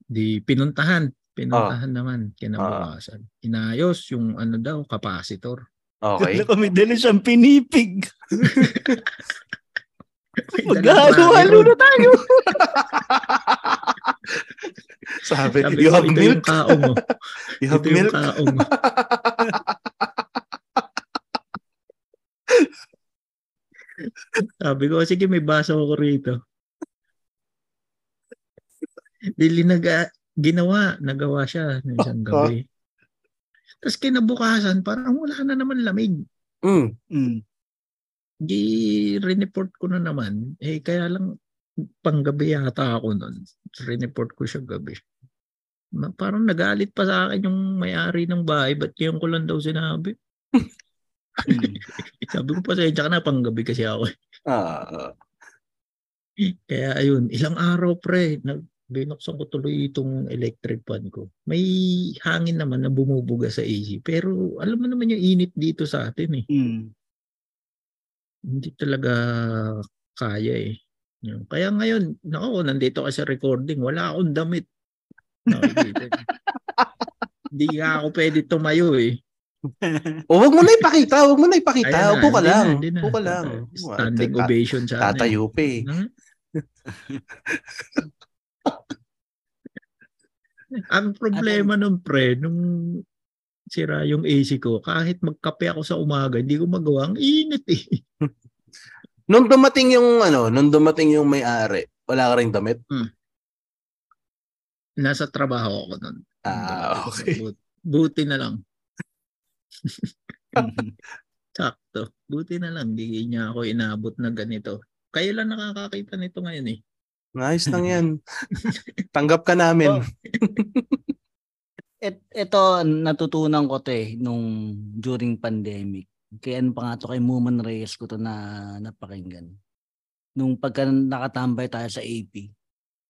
Di pinuntahan naman kinabukasan. Inayos yung capacitor. Okay. Kailan ko may dala siyang pinipig. Magkakawalo na tayo. Sabi, you have milk? You have milk? Sabi ko, sige may baso ko rito. Nagawa siya ng isang gabi. Tapos kinabukasan, parang wala na naman lamig. Di-report ko na naman. Eh, kaya lang, panggabi yata ako nun. Report ko siya gabi. Parang nagalit pa sa akin yung may-ari ng bahay. Ba't ngayon ko lang daw sinabi? Sabi ko pa sa'yo, na panggabi kasi ako. Kaya ayun, ilang araw pre, binuksan ko tuloy itong electric fan ko. May hangin naman na bumubuga sa AC. Pero alam mo naman yung init dito sa atin eh. Hindi talaga kaya eh. Kaya ngayon, nandito ka sa recording, wala akong damit. Hindi ako pwede tumayo eh. Huwag mo na ipakita. Upo ka lang. Standing ovation sa atin. Tatayo pa eh. Ang problema nung pre, nung sira yung AC ko, kahit magkape ako sa umaga, hindi ko magawa. Ang init eh. Nung dumating yung may-ari, wala ka rin damit? Nasa trabaho ako nun. Okay. Buti na lang. Sakto. Buti na lang. Hindi niya ako inabot na ganito. Kayo lang nakakakita nito ngayon eh. Nice lang yan. Tanggap ka namin. Ito, natutunan ko to eh, during pandemic. Kaya ano pa nga ito kay Muman Reyes ko ito na napakinggan. Nung pagka nakatambay tayo sa AP,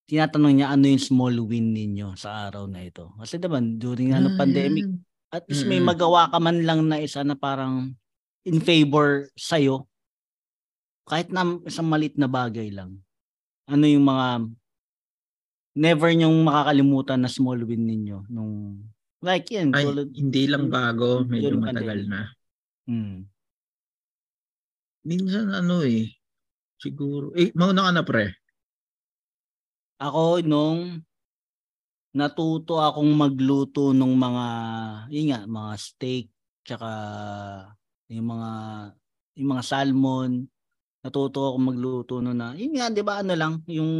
tinatanong niya ano yung small win ninyo sa araw na ito. Kasi diba, during pandemic, at least may magawa ka man lang na isa na parang in favor sa'yo. Kahit na isang maliit na bagay lang. Ano yung mga never niyong makakalimutan na small win ninyo? Nung, like yan. Ay, hindi lang bago, medyo matagal na. Minsan siguro mauna ka na pre. Ako nung natuto akong magluto ng mga, yun nga, mga steak, tsaka yung mga salmon. Natuto akong magluto nun na, yun nga, di ba, ano lang, yung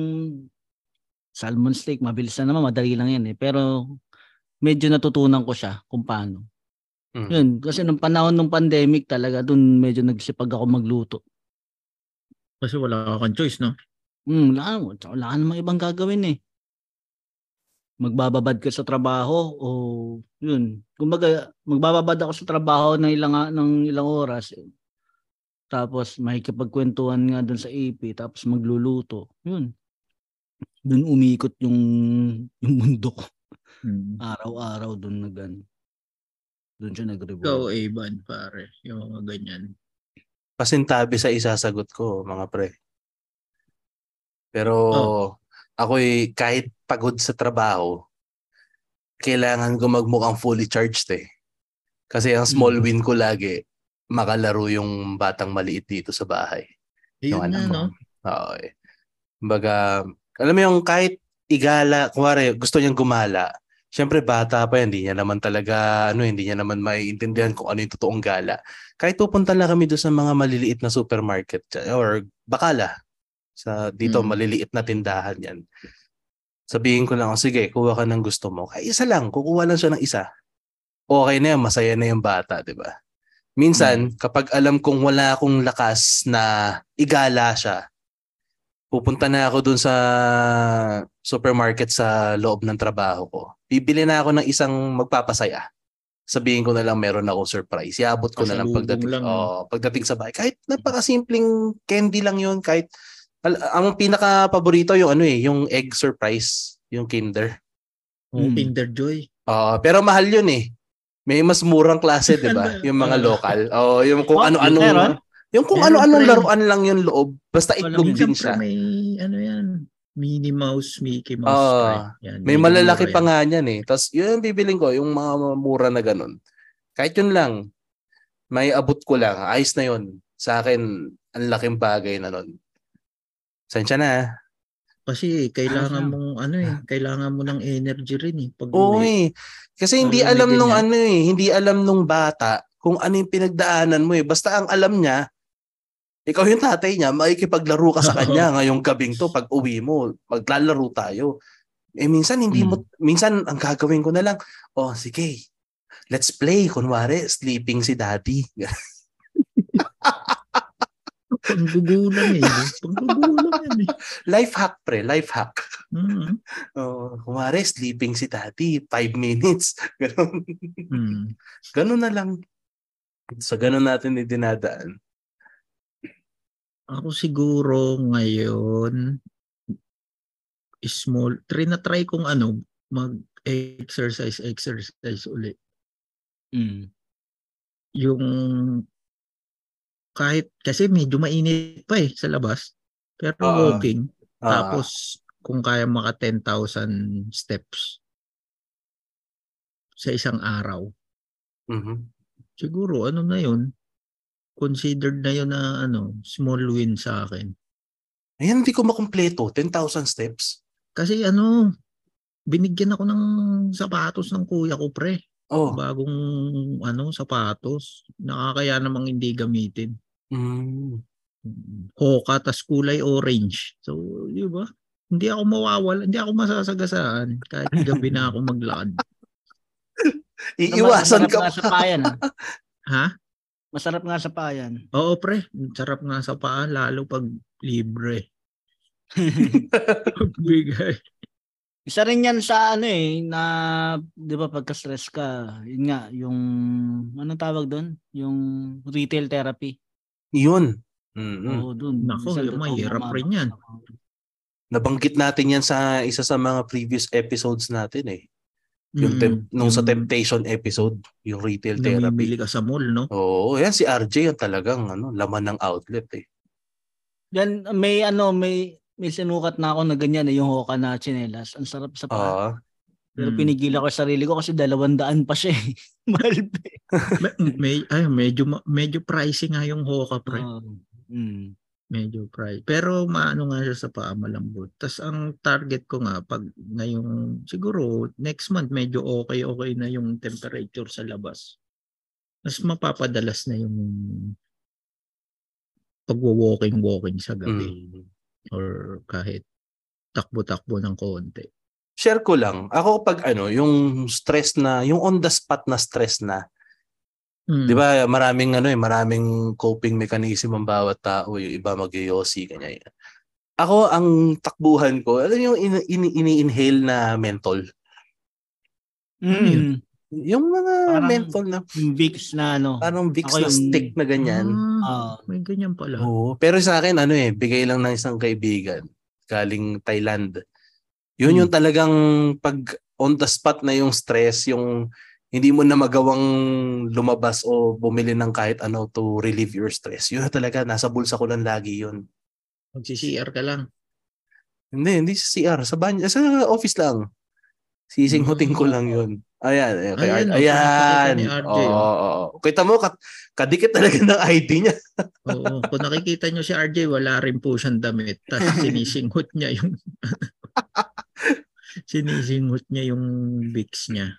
salmon steak, mabilis na naman, madali lang yan eh. Pero medyo natutunan ko siya kung paano. Mm. Yun, kasi nung panahon ng pandemic talaga, dun medyo nagsipag ako magluto. Kasi wala kang choice, no? Wala namang ibang gagawin eh. Magbababad ka sa trabaho o yun. Kumbaga, magbababad ako sa trabaho ng ilang oras. Eh. Tapos makikipagkwentuhan nga doon sa AP, tapos magluluto. Yun. Doon umiikot yung mundo ko. Hmm. Araw-araw doon doon siya nag-revolve. Ikaw, Evan, pare. Yung mga ganyan. Pasintabi sa isasagot ko, mga pre. Pero ako'y kahit pagod sa trabaho, kailangan ko magmukhang fully charged eh. Kasi ang small win ko lagi, makalaro yung batang maliit dito sa bahay. Ayun na, no? Oo eh. Kumbaga, alam mo yung kahit igala, kuwari gusto niyang gumala, siyempre bata pa, hindi niya naman maiintindihan kung ano yung totoong gala. Kahit pupunta lang kami doon sa mga maliliit na supermarket or bakala, sa dito maliliit na tindahan yan. Sabihin ko lang, sige, kuha ka ng gusto mo. Kaya isa lang, kukuha lang siya ng isa. Okay na yan, masaya na yung bata, di ba? Minsan, kapag alam kong wala akong lakas na igala siya, pupunta na ako dun sa supermarket sa loob ng trabaho ko. Bibili na ako ng isang magpapasaya. Sabihin ko na lang meron akong surprise. Iabot ko na lang pagdating sa bahay. Kahit napakasimpleng candy lang yun, kahit ang pinaka-paborito yung yung egg surprise, yung Kinder. Kinder Joy. Pero mahal yun eh. May mas murang klase, di ba? Yung mga local. Yung kung ano-ano. Yung kung ano-ano laruan lang yung loob. Basta itlog din siya. May Minnie Mouse, Mickey Mouse. Yan, may malalaki pa nga yan eh. Tapos yun bibiling ko, yung mga mura na ganun. Kahit yun lang, may abot ko lang. Ayos na yun. Sa akin, ang laking bagay na nun. Sensya na. Kasi kailangan mong kailangan mo ng energy rin eh pag uwi. Kasi hindi alam nung bata kung ano yung pinagdaanan mo eh. Basta ang alam niya, ikaw yung tatay niya, makikipaglaro ka sa kanya ngayong gabing to pag uwi mo, maglalaro tayo. Eh minsan minsan ang gagawin ko na lang, sige. Let's play kunwari sleeping si daddy. Panggugulan eh. Life hack. Kumare, sleeping si daddy, 5 minutes. Ganun. Ganun na lang. So, ganun natin dinadaan. Ako siguro ngayon, try kong mag-exercise ulit. Yung kahit kasi medyo mainit pa eh sa labas pero walking tapos kung kaya maka 10,000 steps sa isang araw siguro na yun considered na yun na small win sa akin. Ayan, hindi ko makumpleto 10,000 steps kasi binigyan ako ng sapatos ng kuya ko pre. Bagong sapatos nakakaya namang hindi gamitin. Hoka, tas kulay orange. So, di ba? Hindi ako mawawala, hindi ako masasagasaan kahit gabi na ako maglakad. Iiwasan ka sa payan. Ha? Masarap nga sa payan. Oo, pre. Sarap nga sa paa lalo pag libre. Bigay. Isa rin yan sa na 'di ba pagka-stress ka, yun nga yung anong tawag doon, yung retail therapy. Yun. Oo, doon. Nako, mahirap rin yan. Nabanggit natin yan sa isa sa mga previous episodes natin eh. Yung sa temptation episode, yung retail therapy. Bumili ka sa mall, no? Oo, yan si RJ yung talagang laman ng outlet eh. Yan may sinukat na ako na ganyan yung Hoka na tsinelas. Ang sarap sa paa. Pero pinigil ako sarili ko kasi 200 pa siya eh. Mahal pa eh. Medyo pricey nga yung Hoka pre. Medyo pricey. Pero maano nga siya sa paa, malambot. Tas ang target ko nga pag ngayong siguro next month medyo okay na yung temperature sa labas. Mas mapapadalas na yung pagwo-walking sa gabi or kahit takbo-takbo ng konti. Share ko lang. Ako pag yung stress na, yung on the spot na stress na, 'di ba? Maraming maraming coping mechanism ang bawat tao, yung iba mag-yosi kanya. Ako ang takbuhan ko, yung ini-inhale na mentol. Yung mga parang mentol na Vicks na parang Vicks na stick na ganyan. May ganyan pala. Oo, pero sa akin bigay lang ng isang kaibigan galing Thailand. Yun yung talagang pag on the spot na yung stress, yung hindi mo na magawang lumabas o bumili ng kahit ano to relieve your stress. Yun talaga, nasa bulsa ko lang lagi yun. Mag-CR ka lang? Hindi sa CR. Sa office lang. Sisinghuting ko lang yun. Ayan. Ayan. Oo. Kita mo, kadikit talaga ng ID niya. Oo. Kung nakikita nyo si RJ, wala rin po siyang damit. Tapos sinisinghut niya yung Vicks niya.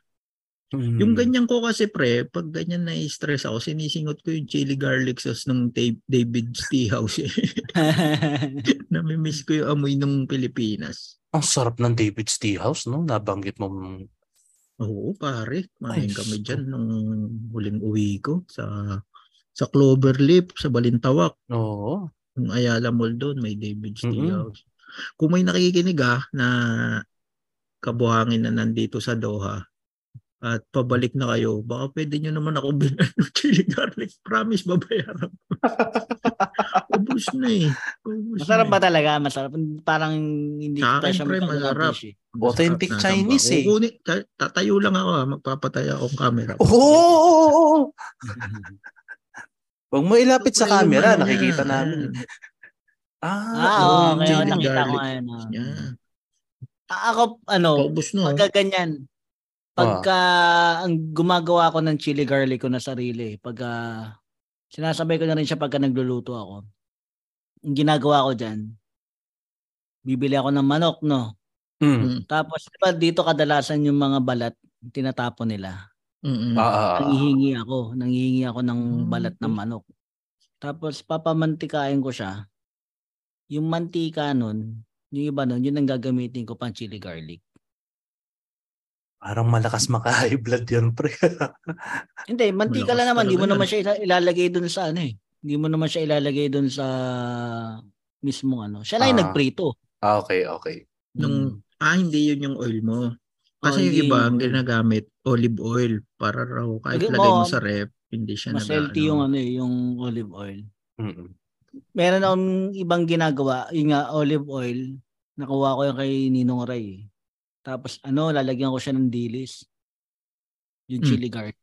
Yung ganyan ko kasi pre, pag ganyan na-stress ako, sinisingot ko yung chili garlic sauce ng David's Tea House. Namimiss ko yung amoy ng Pilipinas. Ang sarap ng David's Tea House, no? Nabanggit mo. Oo pare, kumain kami dyan nung huling uwi ko sa Cloverleaf, sa Balintawak. Oo. Yung Ayala Mall doon, may David's Tea House. Kung may nakikinig na kabuhangin na nandito sa Doha, at pabalik na kayo, baka pwede nyo naman ako bilan ng chili garlic. Promise, babayaran ko. Ubus na eh. Masarap ba talaga? Masarap. Parang hindi ko pa siya masarap. Authentic Chinese eh. Tatayo lang ako magpapataya akong camera. Oo! Huwag mo ilapit sa camera. Nakikita namin. Ngayon nakita ko Ako, pagkaganyan. Pagka ang gumagawa ko ng chili garlic ko na sarili, pagka sinasabay ko na rin siya pagka nagluluto ako. Ang ginagawa ko dyan, bibili ako ng manok, no? Tapos diba, dito kadalasan yung mga balat, tinatapon nila. Nanghihingi ako ng balat ng manok. Tapos papamantikain ko siya. Yung mantika nun, yung iba nun, yun ang gagamitin ko pang chili garlic. Parang malakas maka-high blood yan, pre. Hindi, mantika lang naman. Hindi mo naman siya ilalagay doon sa Hindi mo naman siya ilalagay doon sa mismong Siya lang yung nagprito. Okay. Hindi yun yung oil mo. Kasi yung iba ang ginagamit olive oil para raw kahit lagay mo sa ref, hindi siya mas healthy yung yung olive oil. Meron akong ibang ginagawa, yung olive oil. Nakuha ko yung kay Ninong Ray. Tapos lalagyan ko siya ng dilis. Yung chili garlic.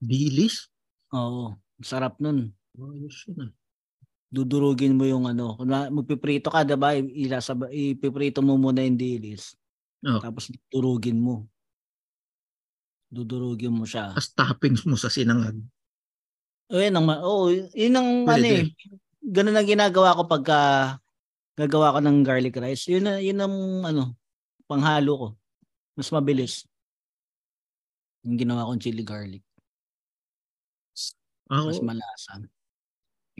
Dilis? Oo. Sarap nun. Dudurugin mo yung magpiprito ka, diba? Ipiprito mo muna yung dilis. Oh. Tapos durugin mo. Dudurugin mo siya. As toppings mo sa sinangag. Yun ang ganun ang ginagawa ko pagka gagawa ko ng garlic rice. Yun ang panghalo ko. Mas mabilis. Yung ginawa kong chili garlic. Mas malasa.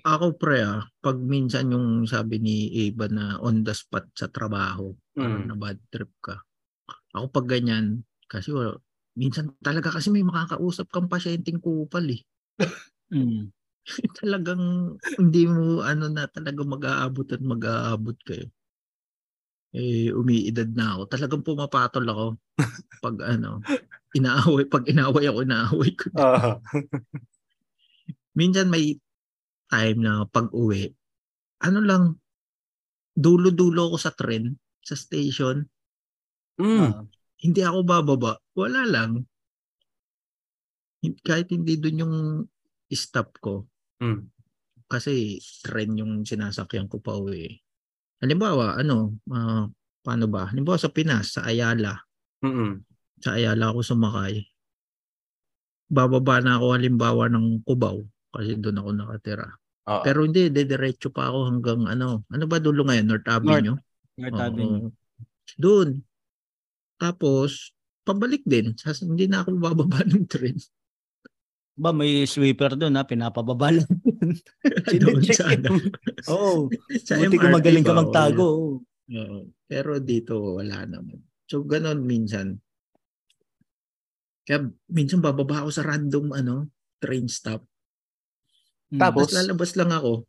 Ako pre pag minsan yung sabi ni Eva na on the spot sa trabaho, na bad trip ka. Ako pag ganyan, kasi minsan talaga kasi may makakausap kang pasyenteng kupal eh. Talagang hindi mo na talaga mag-aabot kayo. Umiidad na ako. Talagang pumapatol ako pag inaaway. Pag inaaway ako, inaaway ko. Minsan may time na pag-uwi. Lang, dulo-dulo ako sa tren, sa station. Hindi ako bababa. Wala lang. Kahit hindi dun yung stop ko. Kasi tren yung sinasakyan ko pa uwi. Halimbawa, paano ba? Halimbawa sa Pinas, sa Ayala. Sa Ayala ako sumakay. Bababa na ako halimbawa ng Cubao kasi doon ako nakatira. Pero hindi, diretso pa ako hanggang ano. Ano ba dulo ngayon? North Avenue? North Avenue. Doon. Tapos, pabalik din. Hindi na ako bababa ng train. Ba, may sweeper doon ha? Pinapababa lang. Doon sana. Oo. Buti kung magaling ka magtago. Pero dito, wala naman. So, ganun minsan. Kaya minsan bababa ako sa random ano train stop. Tapos lalabas lang ako.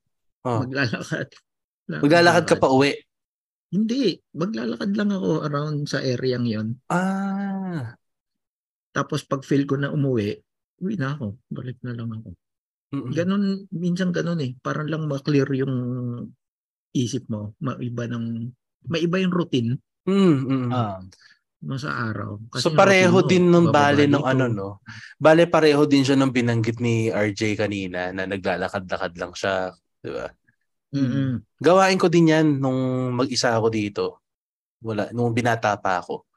Maglalakad ka pa uwi? Hindi. Maglalakad lang ako around sa area yon. Ah. Tapos pag feel ko na umuwi, uwi na ako. Balik na lang ako. Mm-mm. Ganun, minsan ganun eh. Parang lang ma-clear yung isip mo. Maiba yung routine. Sa araw. Kasi so pareho din nung bale nung ano no. Bale pareho din siya nung binanggit ni RJ kanina na naglalakad-lakad lang siya, 'di ba? Mm-hmm. Gawain ko din 'yan nung mag-isa ako dito. Wala, nung binata pa ako.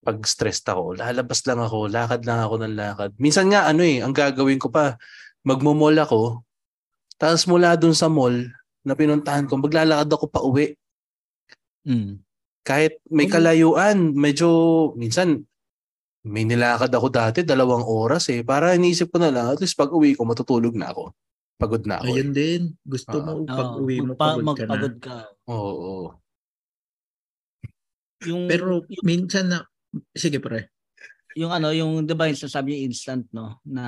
Pag stressed ako, lalabas lang ako, lakad lang ako ng lakad. Minsan nga ano eh, ang gagawin ko pa, magmo-mall ako. Tapos mula dun sa mall na pinuntahan ko, maglalakad ako pa uwi. Mm. Kahit may kalayuan, medyo minsan may nilakad ako dati 2 oras eh. Para iniisip ko na lang, at least pag uwi ko, matutulog na ako. Pagod na ako. Ayun eh. Din. Gusto mo pag uwi mo, pagod ka na. Oo. Pero minsan na, sige pre. Yung ano, yung diba yung sasabi yung instant no, na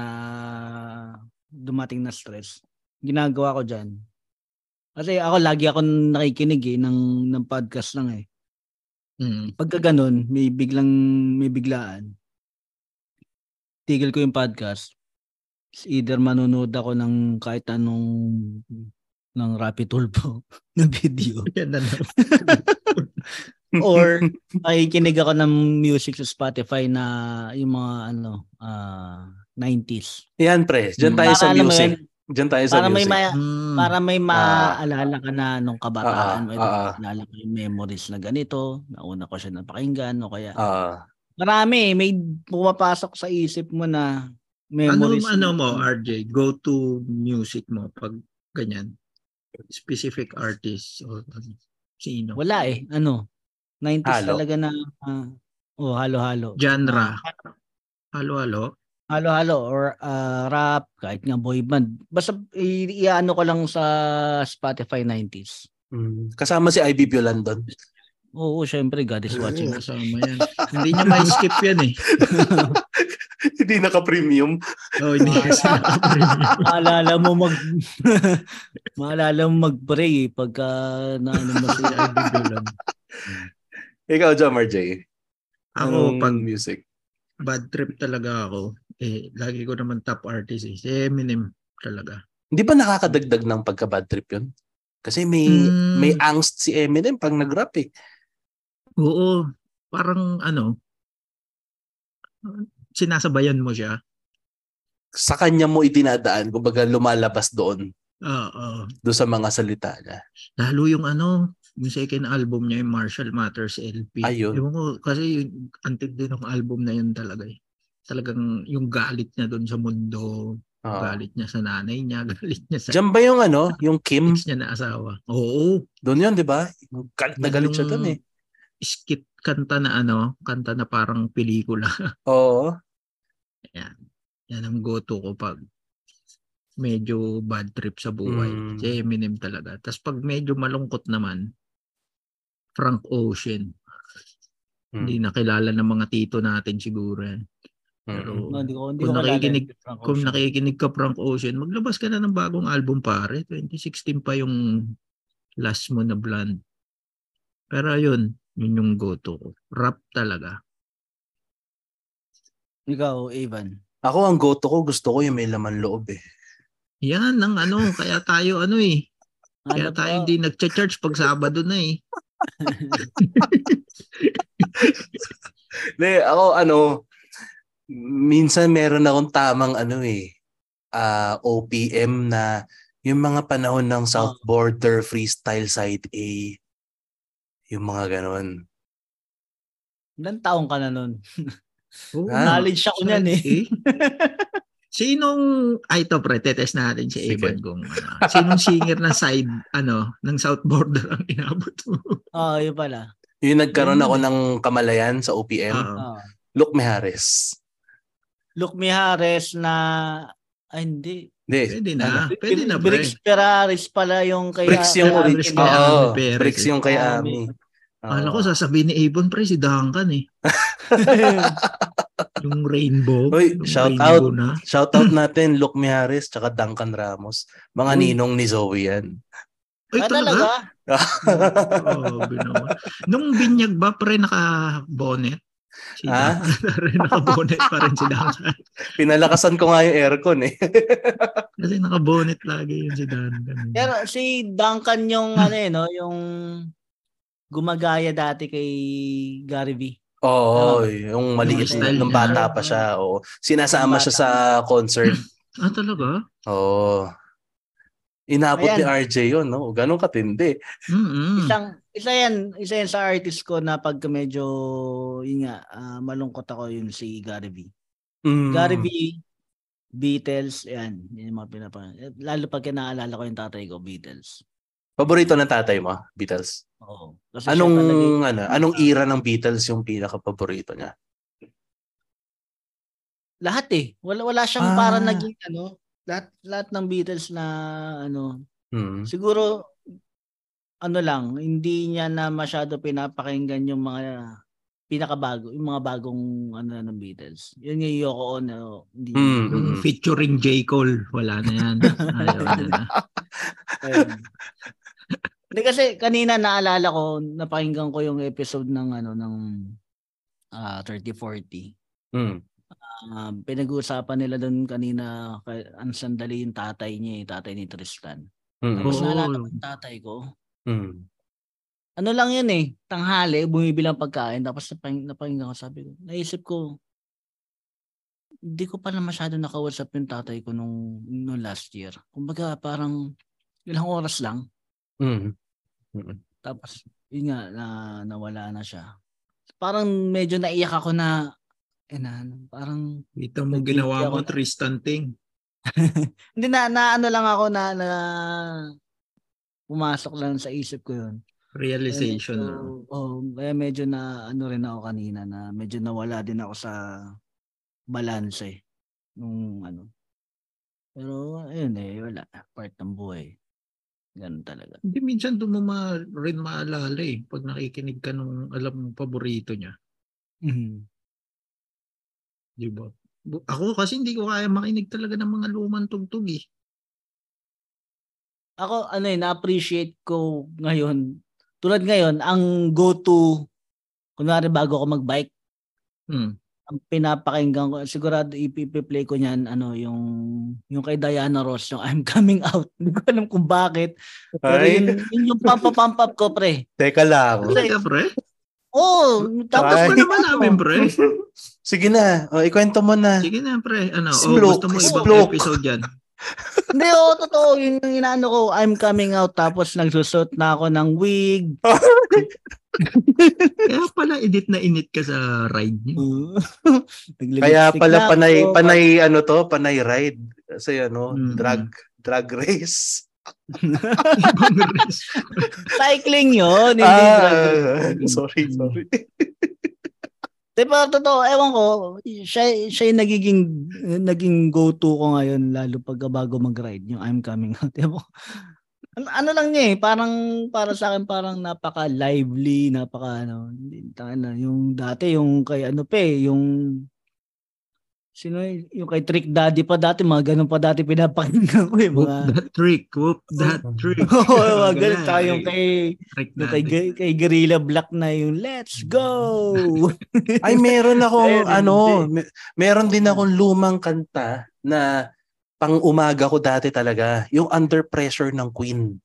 dumating na stress. Ginagawa ko dyan. Kasi ako, lagi ako nakikinig eh, ng podcast lang eh. Pagka ganun, may biglaan. Tigil ko yung podcast. Either manonood ako ng kahit anong ng Rapid Tulpo na video. Or nakikinig ako ng music sa Spotify na yung mga ano 90s. Yan pre, diyan tayo sa music. Para may maalala ka na nung kabataan mo, maalala ko yung memories na ganito, nauna ko siya napakinggan o kaya. Marami, may pumapasok sa isip mo na memories. Ano mo, RJ, go-to music mo pag ganyan? Specific artist o sino? Wala eh, ano? 90s halo. Talaga na halo-halo. Genre. Halo-halo. Halo-halo or rap, kahit nga boy band. Basta iaano ko lang sa Spotify 90s. Kasama si IB Violan doon. Oo, syempre, God is watching. Kasama yan. Hindi niya ma-skip yan eh. Hindi naka-premium. Oo, hindi kasi naka-premium. Maalala mo mag-pray eh, pagka naano mo si IB Violan. Ikaw, Jomar Jay. Ako, pang music. Bad trip talaga ako. Eh, lagi ko naman top artist eh. Si Eminem talaga. Hindi ba nakakadagdag ng pagka-bad trip yun? Kasi may angst si Eminem pag nag-rap eh. Oo. Parang ano, sinasabayan mo siya. Sa kanya mo itinadaan. Kumbaga lumalabas doon. Oo. Doon sa mga salita niya. Lalo yung ano, yung second album niya, yung Marshall Matters LP. Ayun. Ewan ko, kasi yung antig din ng album na yun talaga eh. Talagang yung galit niya doon sa mundo, galit niya sa nanay niya, galit niya sa... Diyan ba yung ano? Yung Kim? Ex niya na asawa. Oo. Doon yun, di ba? Galit siya doon eh. Skit kanta na parang pelikula. Oo. Ayan. Yan ang go-to ko pag medyo bad trip sa buhay. Si Eminem talaga. Tapos pag medyo malungkot naman, Frank Ocean. Hindi nakilala ng mga tito natin siguro. Pero kung nakikinig ka Frank Ocean, maglabas ka na ng bagong album pare. 2016 pa yung last mo na Blonde. Pero yun yung go-to ko. Rap talaga. Ikaw, Ivan. Ako ang go-to ko, gusto ko yung may laman loob eh. Yan ang ano, kaya tayo ano eh. Kaya tayo hindi nagcha-church pag Sabado na eh. De, ako ano, minsan meron akong tamang ano eh, OPM na yung mga panahon ng South Border, Freestyle Side A, yung mga ganon. Ilang taong ka na nun? Knowledge ako niyan eh. Sinong, ay ito pre, tetest natin si Avon kung sinong singer na side, ng South Border ang inabot mo? Oo, yun pala. Yung nagkaroon ako ng kamalayan sa OPM, Luke Mijares. Luke Mijares na, ay hindi. Pwede na, pre. Bricks Ferraris pala yung kay Ami. Bricks yung kay Ami. Alam ko, sasabihin ni Avon, pre, si Duncan eh. Yung Rainbow. Uy, yung Rainbow out na. Shout out natin Luke Mijares tsaka Duncan Ramos. Mga ninong ni Zoe yan. Ay, talaga? Nung binyag ba pre naka-bonnet? Naka-bonnet pa rin si Duncan. Pinalakasan ko nga yung aircon eh. Kasi naka-bonnet lagi yun si Duncan. Pero si Duncan yung yung gumagaya dati kay Gary V. Oo, yung maliit nung bata pa siya. Oo. Sinasama siya sa concert. Talaga? Oo. Inabot ni RJ yun, no? Ganun katindi. Isa yan sa artist ko na pag medyo, malungkot ako yun si Gary V. Gary V, Beatles, yan. Yung mga pinapanood. Lalo pag naalala ko yung tatay ko, Beatles. Paborito ng tatay mo, Beatles? Oo. Anong era ng Beatles yung pinaka-paborito niya? Lahat eh. Wala siyang parang naging lahat ng Beatles na siguro lang, hindi niya na masyado pinapakinggan yung mga pinakabago, yung mga bagong ng Beatles. Yun yung Yoko Ono. Featuring J Cole, wala na yan. Hindi kasi kanina naalala ko, napakinggan ko yung episode ng ng 3040. Pinag-uusapan nila doon kanina ang sandali yung tatay niya, yung tatay ni Tristan. Tapos naalala ko yung tatay ko. Lang yun eh, tanghali, bumibilang pagkain, tapos napakinggan ko, sabi ko, naisip ko, hindi ko pa na masyado nakausap yung tatay ko nung last year. Kumbaga parang ilang oras lang. Tapos yun nga nawala na siya. Parang medyo naiyak ako na parang ito mo ginawa mo Tristan Ting. Hindi lang ako na pumasok lang sa isip ko yun. Realization. Kaya medyo na rin ako kanina na medyo nawala din ako sa balance nung Pero ayun wala, part ng buhay. Ganun talaga. Hindi minsan doon mo rin maalala pag nakikinig ka nung alam mong paborito niya. Diba? Ako kasi hindi ko kaya makinig talaga ng mga lumang tugtog eh. Ako na-appreciate ko ngayon. Tulad ngayon, ang go-to, kunwari bago ako mag-bike, ang pinapakinggan ko, sigurado ipiplay ko niyan yung kay Diana Ross, yung I'm Coming Out. Hindi ko alam kung bakit. Pero yun yung pump up ko, pre. Teka lang. Pre? Oo. Tapos ko naman namin, pre. Sige na. O, ikwento mo na. Sige na, pre. Gusto mo ibang episode yan. Hindi, totoo. Yun yung inaano ko, I'm Coming Out. Tapos nagsusot na ako ng wig. Kaya pala edit na init ka sa ride niyo. Kaya pala panay ride kasi drag race. Cycling yun, hindi drag race. Sorry. Diba, totoo, ewan ko, siya yung naging go-to ko ngayon lalo pag bago mag-ride yung I'm Coming Out. Diba? Lang niya parang para sa akin parang napaka-lively, yung dati yung kay yung kay Trick Daddy pa dati, mga ganun pa dati pinapakinggan ko Whoop that trick. Oo, ganun tayo yung kay Gorilla Black na yung Let's Go. Ay, meron akong meron din akong lumang kanta na pang umaga ko dati talaga, yung Under Pressure ng Queen.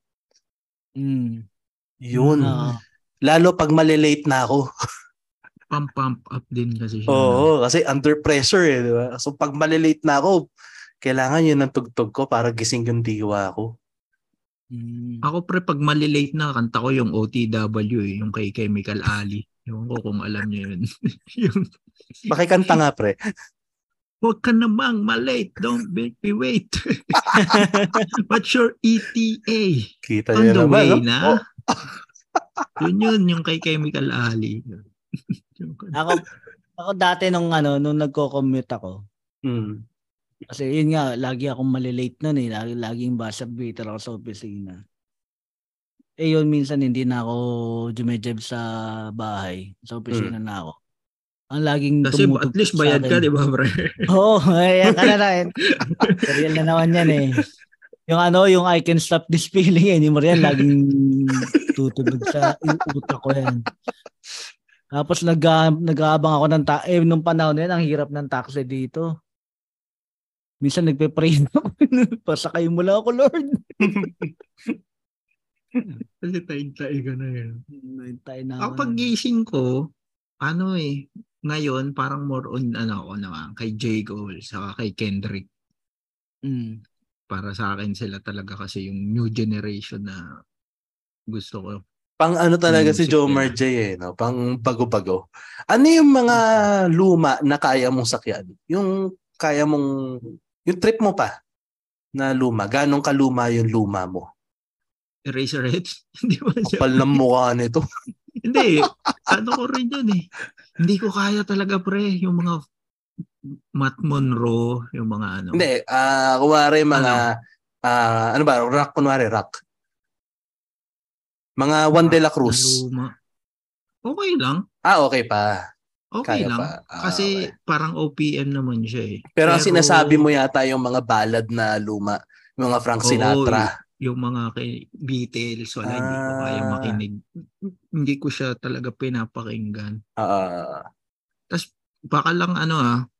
Yun. Lalo pag malilate na ako. Pump up din kasi siya. Oo, kasi Under Pressure di ba? So pag malilate na ako, kailangan yun ang tugtog ko para gising yung diwa ko. Ako pre, pag malilate na, kanta ko yung OTW, yung kay Chemical Ali. Yung ko kung alam niyo yun. Pakikanta nga pre. Huwag ka namang malate. Don't make me wait. What's your ETA? Kita on the way ba, no? Na. Yun yung kay Chemical Ali. Ako dati nung nagko-commute ako. Mm. Kasi yun nga, lagi akong malilate nun eh. Laging basa-bitter ako sa opisina. Eh yun, minsan hindi na ako jumejeb sa bahay. Sa opisina na ako. Ang laging kasi at least bayad ka, di ba, bro? Oo, ayan ka na rin. Real na naman yan eh. Yung I can stop this feeling eh. Hindi mo rin laging tutubog sa utak ko yan. Tapos nag-aabang ako ng taxi. Eh, nung panahon na yan, ang hirap ng taxi dito. Minsan nagpe-pray na ako. Pasakay mo lang ako, Lord. Kasi tayo ka na yan. Ang pag-gising ko, ngayon, parang more on, kay J Cole, saka kay Kendrick. Mm. Para sa akin, sila talaga kasi yung new generation na gusto ko. Pang talaga si Jomar Jay, no? Pang pago-pago. Ano yung mga luma na kaya mong sakyan? Yung kaya mong, yung trip mo pa na luma. Ganong kaluma yung luma mo? Eraserhead? Kapal ng mukha nito. Hindi. Ko rin yun eh. Hindi ko kaya talaga pre. Yung mga Matt Monroe, yung mga ano. Hindi. Kunwari mga, rock? Kunwari rock. Mga Juan de la Cruz. Okay lang. Okay pa. Okay kaya lang. Pa. Kasi okay. Parang OPM naman siya eh. Pero sinasabi mo yata yung mga ballad na luma. Yung mga Frank Sinatra. Yung mga Beatles, wala, hindi ko kaya makinig. Hindi ko siya talaga pinapakinggan. Tapos baka lang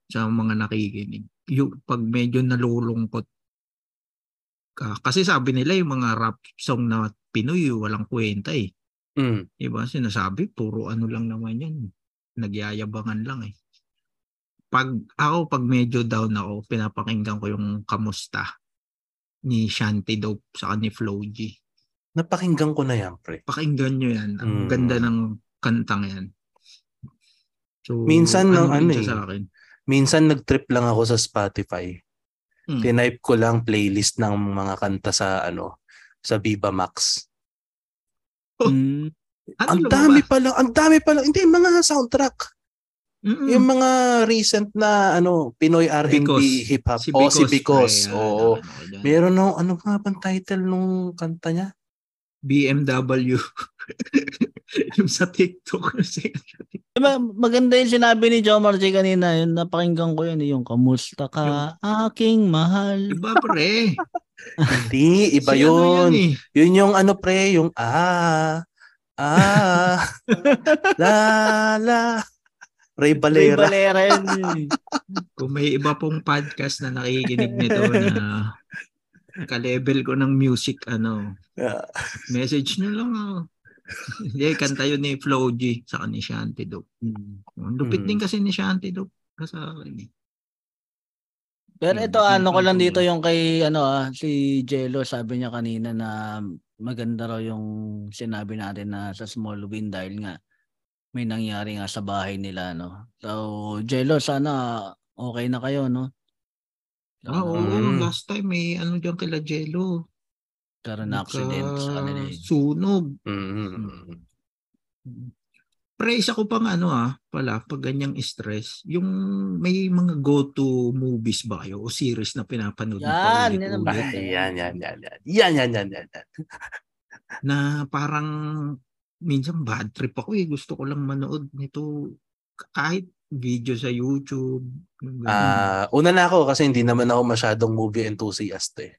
sa mga nakikinig. Yung pag medyo nalulungkot ka. Kasi sabi nila yung mga rap song na Pinoy, walang kwenta eh. Mm. Diba? Sinasabi, puro lang naman yan. Nagyayabangan lang eh. Pag medyo down ako, pinapakinggan ko yung Kamusta ni Shanti Dope sa ni Flo G. Napakinggan ko na yan, pre. Pakinggan nyo yan. Ang ganda ng kantang yan. So, minsan minsan nag-trip lang ako sa Spotify. Tinype ko lang playlist ng mga kanta sa sa Biba Max. Ang dami pa lang. Hindi, mga soundtrack. Mm-mm. Yung mga recent na Pinoy R&B hip hop si Because. Meron ano nga bang title nung kanta niya? BMW. Yung sa TikTok. Diba, maganda yung sinabi ni Jomar Jay kanina, yun napakinggan ko yun, yung Kamusta Ka Aking Mahal. Iba pre. Hindi, iba yun. Yun yung pre, yung la la Ray Valera. Kung may iba pong podcast na nakikinig nito na ka-level ko ng music, message nyo lang ako. Hindi, kanta yun ni Flo G sa ni Shanti Dope. Lupit din kasi ni Shanti Dope sa akin. Pero ito, ko lang dito yung kay, si Jello, sabi niya kanina na maganda raw yung sinabi natin na sa small win dahil nga may nangyari nga sa bahay nila, no? So, Jello, sana okay na kayo, no? Last time, may dyan kila Jello. Karoon na accident sa kanila. Sunog. Pre, isa ko pang pala, pag ganyang stress, yung may mga go-to movies ba kayo o series na pinapanood na ulit? Yan. Na parang minsan bad trip ako eh. Gusto ko lang manood nito kahit video sa YouTube. Una na ako kasi hindi naman ako masyadong movie enthusiast eh.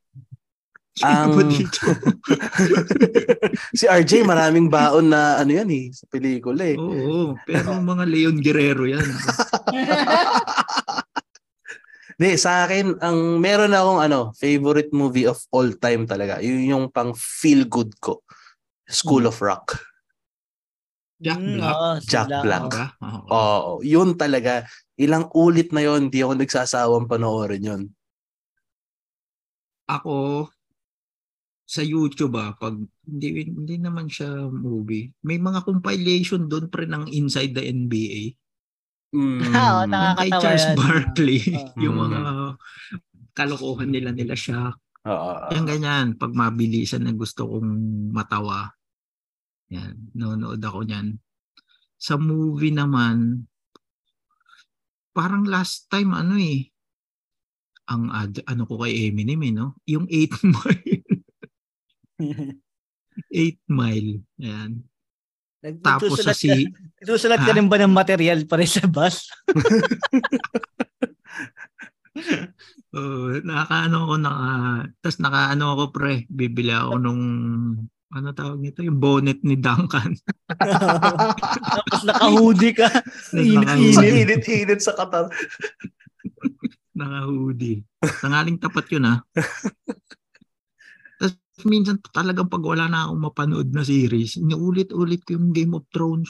Si RJ maraming baon na yan eh sa pelikula eh. Oo, pero mga Leon Guerrero yan. De, sa akin ang meron akong favorite movie of all time talaga. Yun yung pang feel good ko. School of Rock. Jack Black. Oo, yun talaga. Ilang ulit na yun, hindi ako nagsasawang panoorin yun. Ako sa YouTube pag hindi naman siya movie, may mga compilation doon pre ng Inside the NBA. Oo, nakakatawa yan. Charles Barkley, yung mga kalokohan nila siya. Yung ganyan, pag mabilisan na gusto kong matawa. Yan, nanonood ako niyan. Sa movie naman, parang last time ang ano ko kay Eminem no? Yung 8 Mile. 8 Mile. Ayan. Tapos sa si... Itusulat ka rin ba ng material para sa bus? Nakaano ako pre. Bibili ako nung... Ano tawag nito? Yung bonnet ni Duncan. Tapos naka-hoodie ka. Init sa katawan. Naka-hoodie. Tangaling tapat yun Tapos minsan talagang pag wala na akong mapanood na series, inuulit-ulit ko yung Game of Thrones.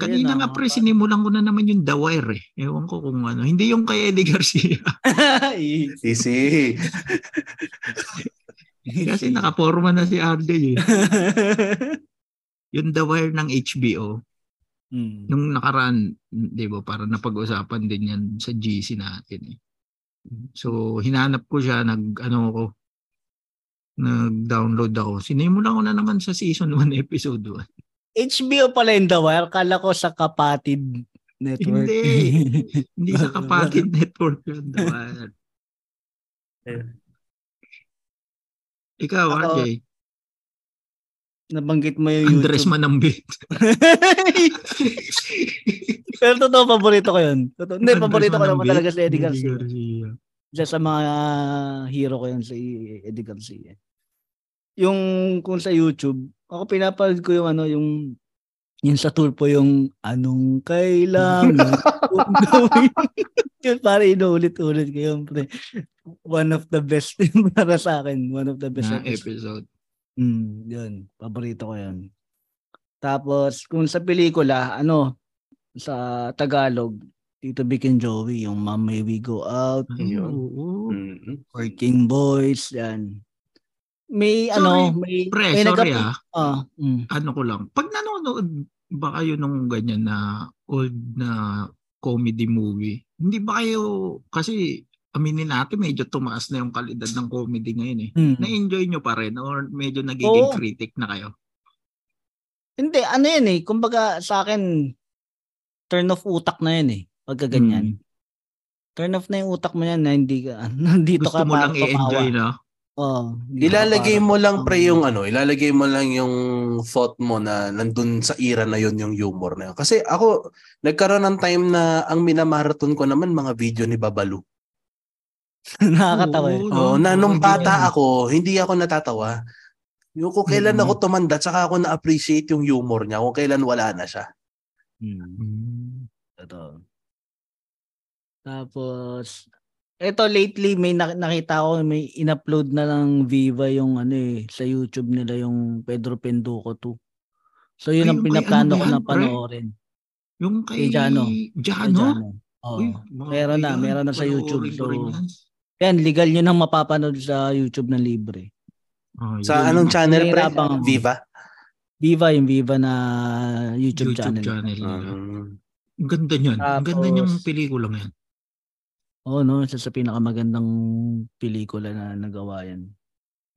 Kanina nga pre, sinimulan ko na naman yung The Wire Ewan ko kung ano. Hindi yung kay Eddie Garcia. Easy. Kasi nakaporma na si RJ Yung The Wire ng HBO. Nung nakaraan, di ba, para napag-usapan din yan sa GC natin. So, hinanap ko siya, nag-download ako. Sinimulan ko na naman sa season 1, episode 1. HBO pala yung The Wire. Kala ko sa Kapatid Network. Hindi sa Kapatid Network yung The Wire. Ikaw, RJ. Nabanggit mo yung Andres YouTube. Andres Manambit. Pero totoo, paborito ko yun. Totoo. Hindi, paborito ko naman talaga si Eddie Garcia. Isa sa mga hero ko yun si Eddie Garcia. Yung kung sa YouTube, ako pinapanood ko yung yung sa tour po yung anong kailangan kung gawin. Yun, para inuulit-ulit ko yun. One of the best para sa akin. One of the best episode. Yun. Paborito ko yun. Tapos, kung sa pelikula, sa Tagalog, Tito Vic and Joey, yung Mom, May We Go Out, Working Boys, yan. May Pag nanonood ba kayo nung ganyan na old na comedy movie, hindi ba kayo, kasi aminin natin medyo tumaas na yung kalidad ng comedy ngayon na-enjoy nyo pa rin or medyo nagiging critic na kayo? Hindi, kumbaga sa akin turn off utak na yun pagka ganyan. Turn off na yung utak mo yan na hindi ka nandito gusto ka mo lang i-enjoy na. Ilalagay mo lang pre yung ilalagay mo lang yung thought mo na nandun sa era na yun yung humor na yun. Kasi ako, nagkaroon ng time na ang minamarathon ko naman mga video ni Babalu. Nakakatawa. Na nung bata ako, hindi ako natatawa. Yung kung kailan ako tumanda, saka ako na-appreciate yung humor niya kung kailan wala na siya. Ito. Tapos... Eto lately may nakita ko may in-upload na ng Viva yung sa YouTube nila yung Pedro Penduko 2. So yun ang pinaplano ko na panoorin. Yung kay Jano? Meron na sa YouTube. So, yan, legal nyo nang mapapanood sa YouTube na libre. Sa anong channel pre? Viva? Viva, yung Viva na YouTube channel. Ganda yun. Ganda yung pelikula ngayon. Isa sa pinakamagandang pelikula na nagawa yan.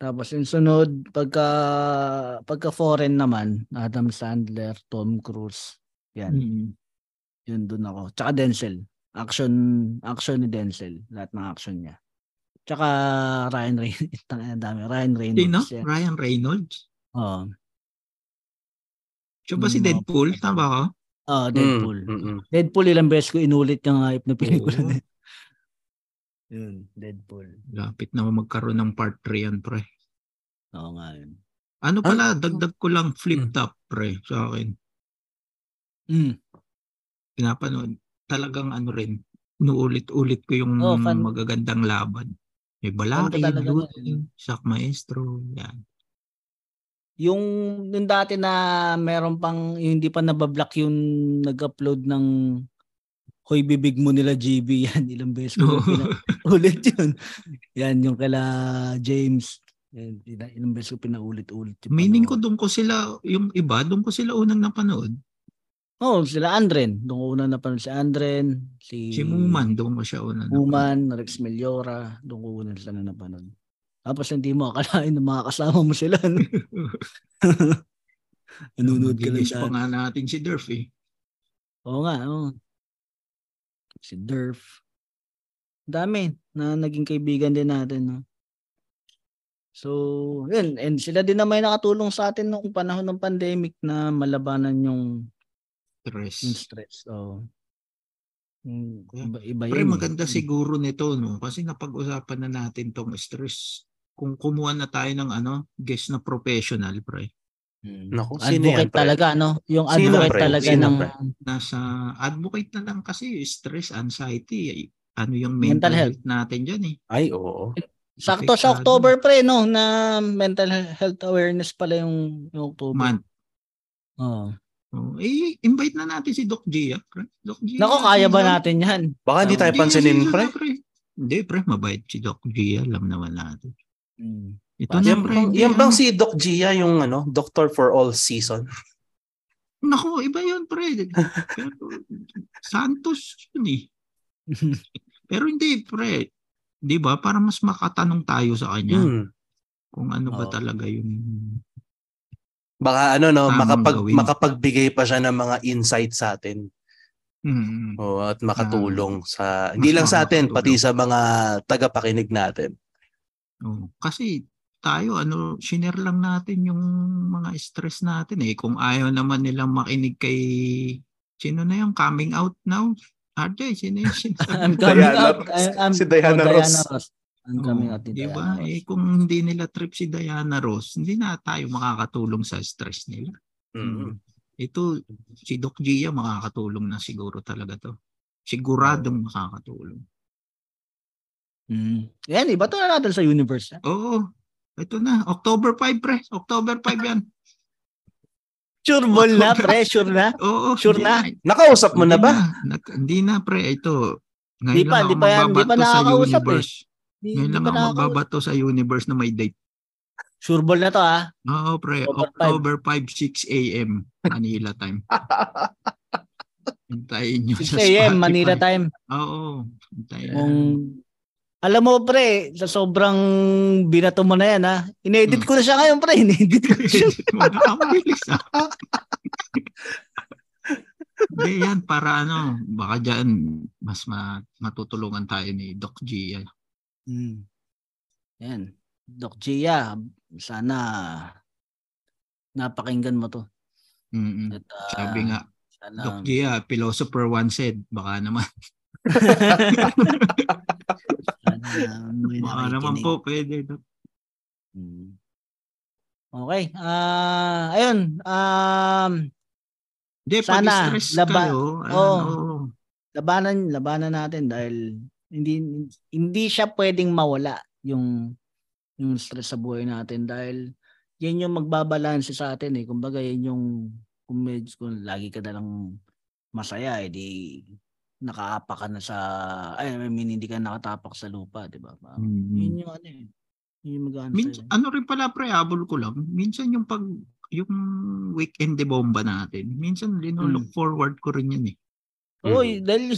Tapos yung sunod, pagka foreign naman, Adam Sandler, Tom Cruise, yan. Yun dun ako. Tsaka Denzel. Action ni Denzel. Lahat ng action niya. Tsaka Ryan Reynolds. Ryan Reynolds. Sino? Ryan Reynolds? Oo. Siya ba si Deadpool? Tama ka? Oo, Deadpool. Deadpool ilang beses ko inulit yung hype na pelikula na yun, Deadpool. Lapit na magkaroon ng part 3 yan, pre. Oo nga yun. Dagdag ko lang Flip Top, pre, sa akin. Pinapanood. Talagang inuulit-ulit ko yung magagandang laban. May Balaki, Lutin, Sak Maestro, yan. Yung nung dati na meron pang, hindi pa nabablock yung nag-upload ng Hoy, bibig mo nila GB yan. Ilang beses ko pinaulit yun. Yan yung kala James. Yan, ilang beses ko pinaulit-ulit. Meaning ko doon ko sila, yung iba, doon ko sila unang napanood. Oh, sila Andren. Doon ko una napanood si Andren. Si Muman, doon ko siya una napanood. Muman, Rex Meliora, doon ko una sila na napanood. Tapos hindi mo akalain na makakasama mo sila. Nanonood ka lang siya. Pa nga natin si Durf eh. Oo nga. Oo. Si Durf. Dami na naging kaibigan din natin. No? So, yun. And sila din na may nakatulong sa atin noong panahon ng pandemic na malabanan yung stress. Oh. Iba pero maganda siguro nito no kasi napag-usapan na natin tong stress. Kung kumuha na tayo ng ano, guest na professional, pre. Nako, advocate talaga no. Yung advocate talaga ng nasa advocate na lang kasi stress, anxiety, ano yung mental health natin diyan eh. Ay, oo. Sakto sa October pre no na mental health awareness pala yung October. Man. Oh. Oh, eh, invite na natin si Doc Gia. Doc Gia. Nako, kaya ba natin yan? Baka hindi tayo pansinin, pre. Hindi, pre. Mabait si Doc Gia. Alam naman natin. Hmm. Ito na, pre. Yan bang si Doc Gia yung ano, Doctor for All Season? Nako, iba yun, pre. Santos yun eh. Pero hindi, pre. Di ba? Para mas makatanong tayo sa kanya. Kung ano ba talaga yung... Baka ano no, makapagbigay pa siya ng mga insights sa atin. Mm-hmm. O, at makatulong sa hindi lang sa atin pati sa mga tagapakinig natin. Oh, kasi tayo ano, share lang natin yung mga stress natin eh. Kung ayaw naman nilang makinig kay sino na yung coming out now? RJ, sino yun? Si Diana Ross. Diba? Eh, kung hindi nila trip si Diana Ross, hindi na tayo makakatulong sa stress nila. Mm-hmm. Ito, si Doc Gia makakatulong na siguro talaga to. Siguradong makakatulong. Yan, iba to na natin sa universe. Eh? Oo. Ito na. October 5, pre. October 5 yan. Sure mo na, pre. Sure na? Oo. Sure na. Nakausap mo na ba? Hindi na, pre. Ito. Ngayon lang ako mababato sa universe. Eh. Ngayon lang ako magbabato sa universe na may date. Sure ball na to ha? Oo pre, October 5, 6 a.m. Manila time. Hintayin nyo sa Spotify. 6 a.m. Manila time. Oo. Alam mo pre, sa sobrang binato mo na yan ha, inedit ko na siya ngayon pre. Inedit ko na siya. Magkakabilis ha. Hindi yan, para ano, baka dyan mas matutulungan tayo ni Doc G. Yan. Doc Gia, sana napakinggan mo to. At, sabi nga, sana... Doc Gia, philosopher one said, baka naman. Baka naman po, pwede. Okay. Ayun. Sana kayo, labanan natin dahil hindi siya pwedeng mawala yung stress sa buhay natin dahil yan yung magbabalanse sa atin eh. Kumbaga yan yung kung lagi ka na lang masaya eh di nakaapa ka na sa hindi ka nakatapak sa lupa, di ba? Yun yung ano eh. Ano rin pala pre, habol ko lang. Minsan yung weekend de bomba natin, minsan look forward ko rin yan eh. Oo, dahil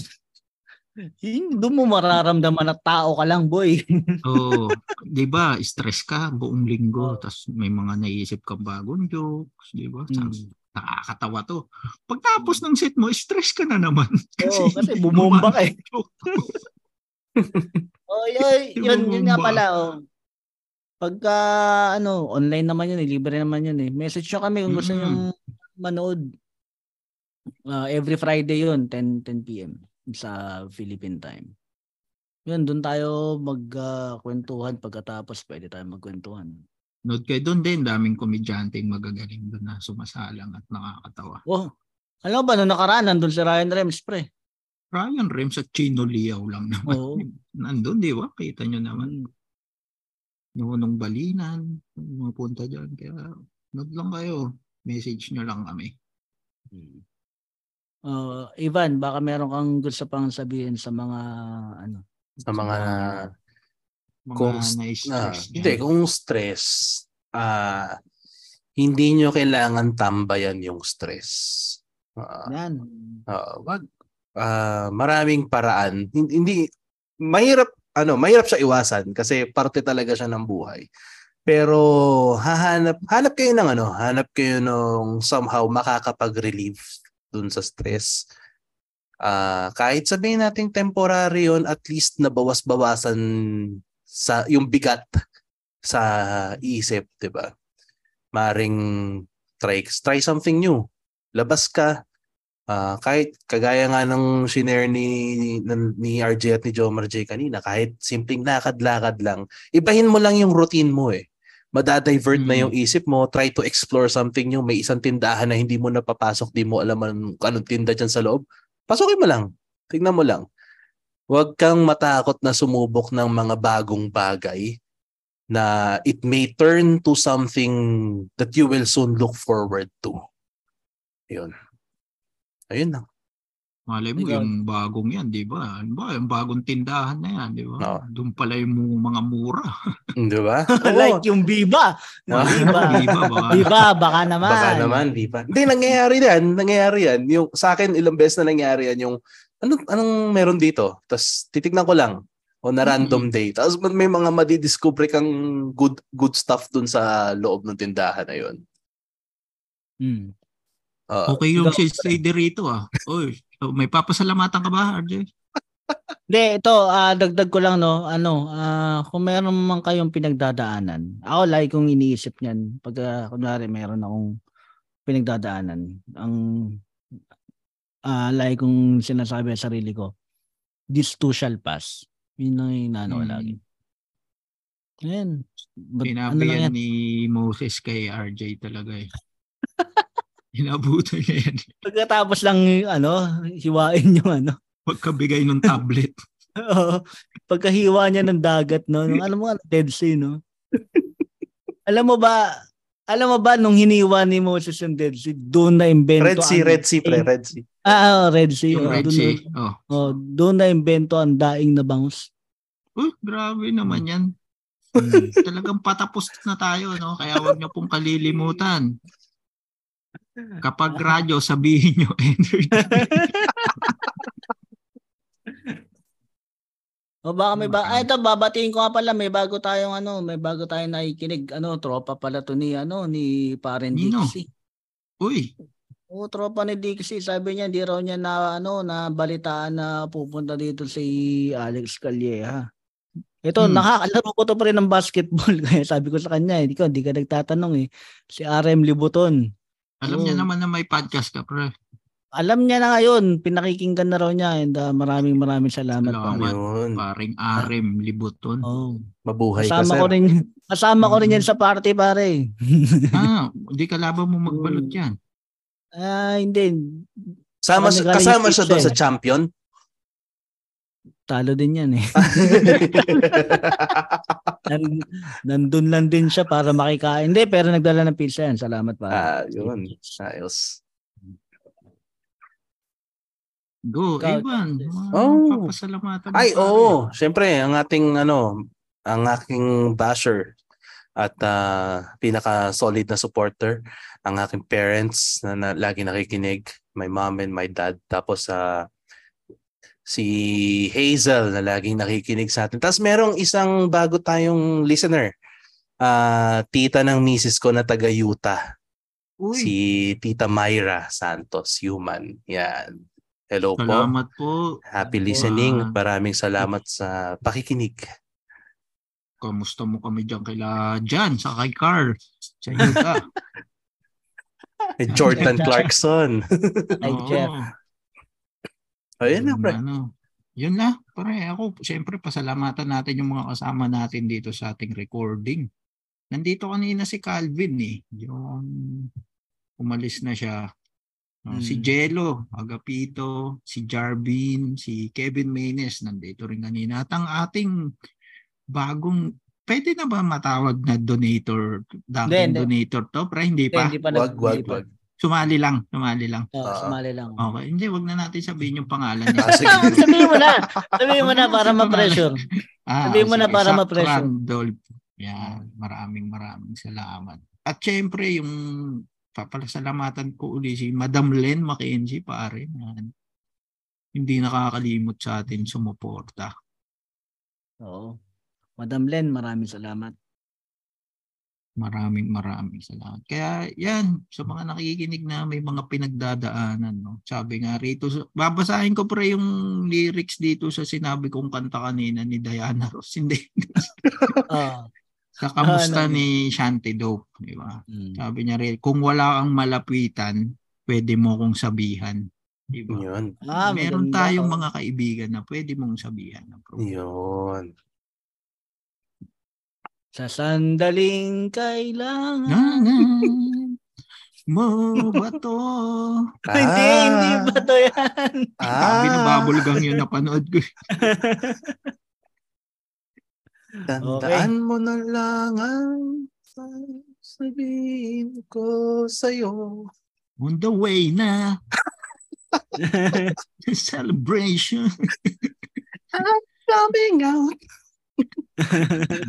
doon mo mararamdaman na tao ka lang, boy. Oo. Diba, stress ka buong linggo. Tapos may mga naiisip kang bagong jokes. Diba? Nakakatawa to. Pagtapos ng set mo, stress ka na naman. Oo, kasi bumomba ka eh. Yun nga pala. Pagka, online naman yun eh. Libre naman yun eh. Message nyo kami kung gusto nyo manood. Every Friday yun, 10 p.m. sa Philippine time. Yun, doon tayo magkwentuhan. Pagkatapos, pwede tayo magkwentuhan. Note kayo doon din, daming komedyante magagaling doon na sumasalang at nakakatawa. Oh, alam ba, nung nakaraan, nandun si Ryan Rims, pre. Ryan Rims at Chino Liao lang naman. Oh. Nandun, di ba? Kita nyo naman. Nung balinan, mapunta dyan. Kaya, note lang kayo. Message nyo lang kami. Ivan, baka meron kang gusto pang sabihin sa mga kung stress, hindi nyo kailangan tambayan yung stress. Yan. Maraming paraan. Hindi mahirap siya iwasan kasi parte talaga siya ng buhay. Pero hanap kayo ng somehow makakapag-relieve dun sa stress. Kahit sabihin nating temporary yun, at least nabawas-bawasan sa yung bigat sa isip, 'di ba? Maring try something new. Labas ka. Kahit kagaya nga ng shinare ni RJ at ni Jomar Jay kanina, kahit simpleng lakad-lakad lang. Ibahin mo lang yung routine mo eh. Madadivert na yung isip mo, try to explore something new. May isang tindahan na hindi mo napapasok, di mo alam anong tinda dyan sa loob. Pasukin mo lang. Tignan mo lang. Huwag kang matakot na sumubok ng mga bagong bagay na it may turn to something that you will soon look forward to. Ayun. Ayun lang. Malay mo, yung bagong yan, di ba? Yung bagong tindahan na yan, di ba? No. Doon pala yung mga mura. Di ba? Like yung Biba. No. Biba, baka naman. Biba. Hindi, nangyayari yan. Yung, sa akin, ilang beses na nangyayari yan yung anong meron dito? Tapos titignan ko lang on a random day. Tapos may mga madidiscover kang good stuff dun sa loob ng tindahan na yun. Okay yung stay dito Oy, may papasalamatan ka ba, RJ? Hindi, ito, dagdag ko lang kung meron man kayong pinagdadaanan. Ako lagi kong iniisip niyan pag kunwari meron akong pinagdadaanan. Ang like kung sinasabi sa sarili ko, this too shall pass. Yun ang inaano lagi. Ayan. Pinabi yan ni Moses kay RJ talaga eh. Inabutan niya yan. Pagkatapos lang hiwain yung pagkabigay ng tablet. Oo. Pagkahiwa niya ng dagat Dead Sea Alam mo ba nung hiniwa ni Moses yung Dead Sea, doon na-invento Red Sea. Red Sea. Doon na-invento ang daing na bangus. Grabe naman yan. Talagang patapos na tayo, no? Kaya huwag niyo pong kalilimutan. Kapag radyo, sabihin niyo energy. O baka ito babatiin ko nga pala, may bago tayong nakikinig, tropa pala to ni Paren Dixie. Uy. O tropa ni Dixie, sabi niya hindi raw niya na balitaan na pupunta dito si Alex Calleja. Ito, nakakalaro ko to pa rin ng basketball kaya sabi ko sa kanya, hindi ka nagtatanong eh. Si RM Libuton. Alam niya naman na may podcast ka, pre. Alam niya na ngayon, pinakikinggan na raw niya and maraming salamat pa ngayon. Paring Arim Libuton. Oh, mabuhay ka, sir. Kasama ko rin yan sa party, pare. Hindi ka laban mo magbalot yan. Hindi. Kasama siya doon sa champion? Talo din yan eh. Nandun lang din siya para makikain. Hindi, pero nagdala ng pizza yan. Salamat, pare. Yun. Ayos. Go, Ivan. Papasalamatan. Siyempre, ang aking basher at pinaka-solid na supporter, ang aking parents na lagi nakikinig, my mom and my dad, tapos si Hazel na laging nakikinig sa atin. Tapos merong isang bago tayong listener, tita ng misis ko na taga-Utah, si Tita Myra Santos, human. Yan. Hello po. Salamat po. Happy listening at maraming salamat sa pakikinig. Kamusta mo kami dyan sa kay Carl, sa Utah. Jordan Clarkson. Hi, Jeff. Ayun na, pre. Yun na, pre. Ako, siyempre, pasalamatan natin yung mga kasama natin dito sa ating recording. Nandito kanina si Calvin eh. Yung umalis na siya. Si Jello, Agapito, si Jarvin, si Kevin Maynes, nandito rin kanina. At ang ating bagong, pwede na ba matawag na donator? Donator to? Pero hindi pa. Wag. Sumali lang. Sumali lang. Okay, hindi, wag na natin sabihin yung pangalan niya. Sabihin mo na para ma-pressure. Para ma-pressure. Yan, maraming salamat. At syempre, yung Papasalamatan ko uli si Madam Len Mackenzie, pare. Hindi nakakalimot sa atin sumuporta. Oo. Madam Len, maraming salamat. Maraming salamat. Kaya yan, sa mga nakikinig na may mga pinagdadaanan, no? Sabi nga rito, babasahin ko pre yung lyrics dito sa sinabi kong kanta kanina ni Diana Ross. Hindi. Sa kamusta ni Shanti Dope, di ba? Mm. Sabi niya rin, kung wala kang malapitan, pwede mo kong sabihan. Di ba? Meron tayong mga kaibigan na pwede mong sabihan. Yun. Sa sandaling kailangan mo ba to? Hindi ba to yan? Sabi na babulgang yun napanood ko. Tandaan mo na lang ang sabihin ko sa'yo. On the way na. Celebration. I'm coming out.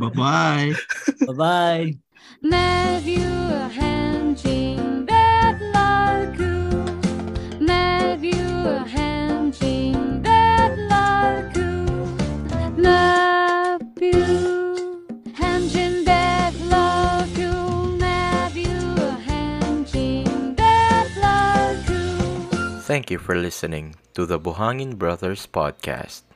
Bye-bye. Bye-bye. Love you, Hamjin, bad luck. Love you, Hamjin, bad luck. Love you, Hamjin, bad luck. Love you, Hamjin, bad luck. Thank you for listening to the Buhangin Brothers Podcast.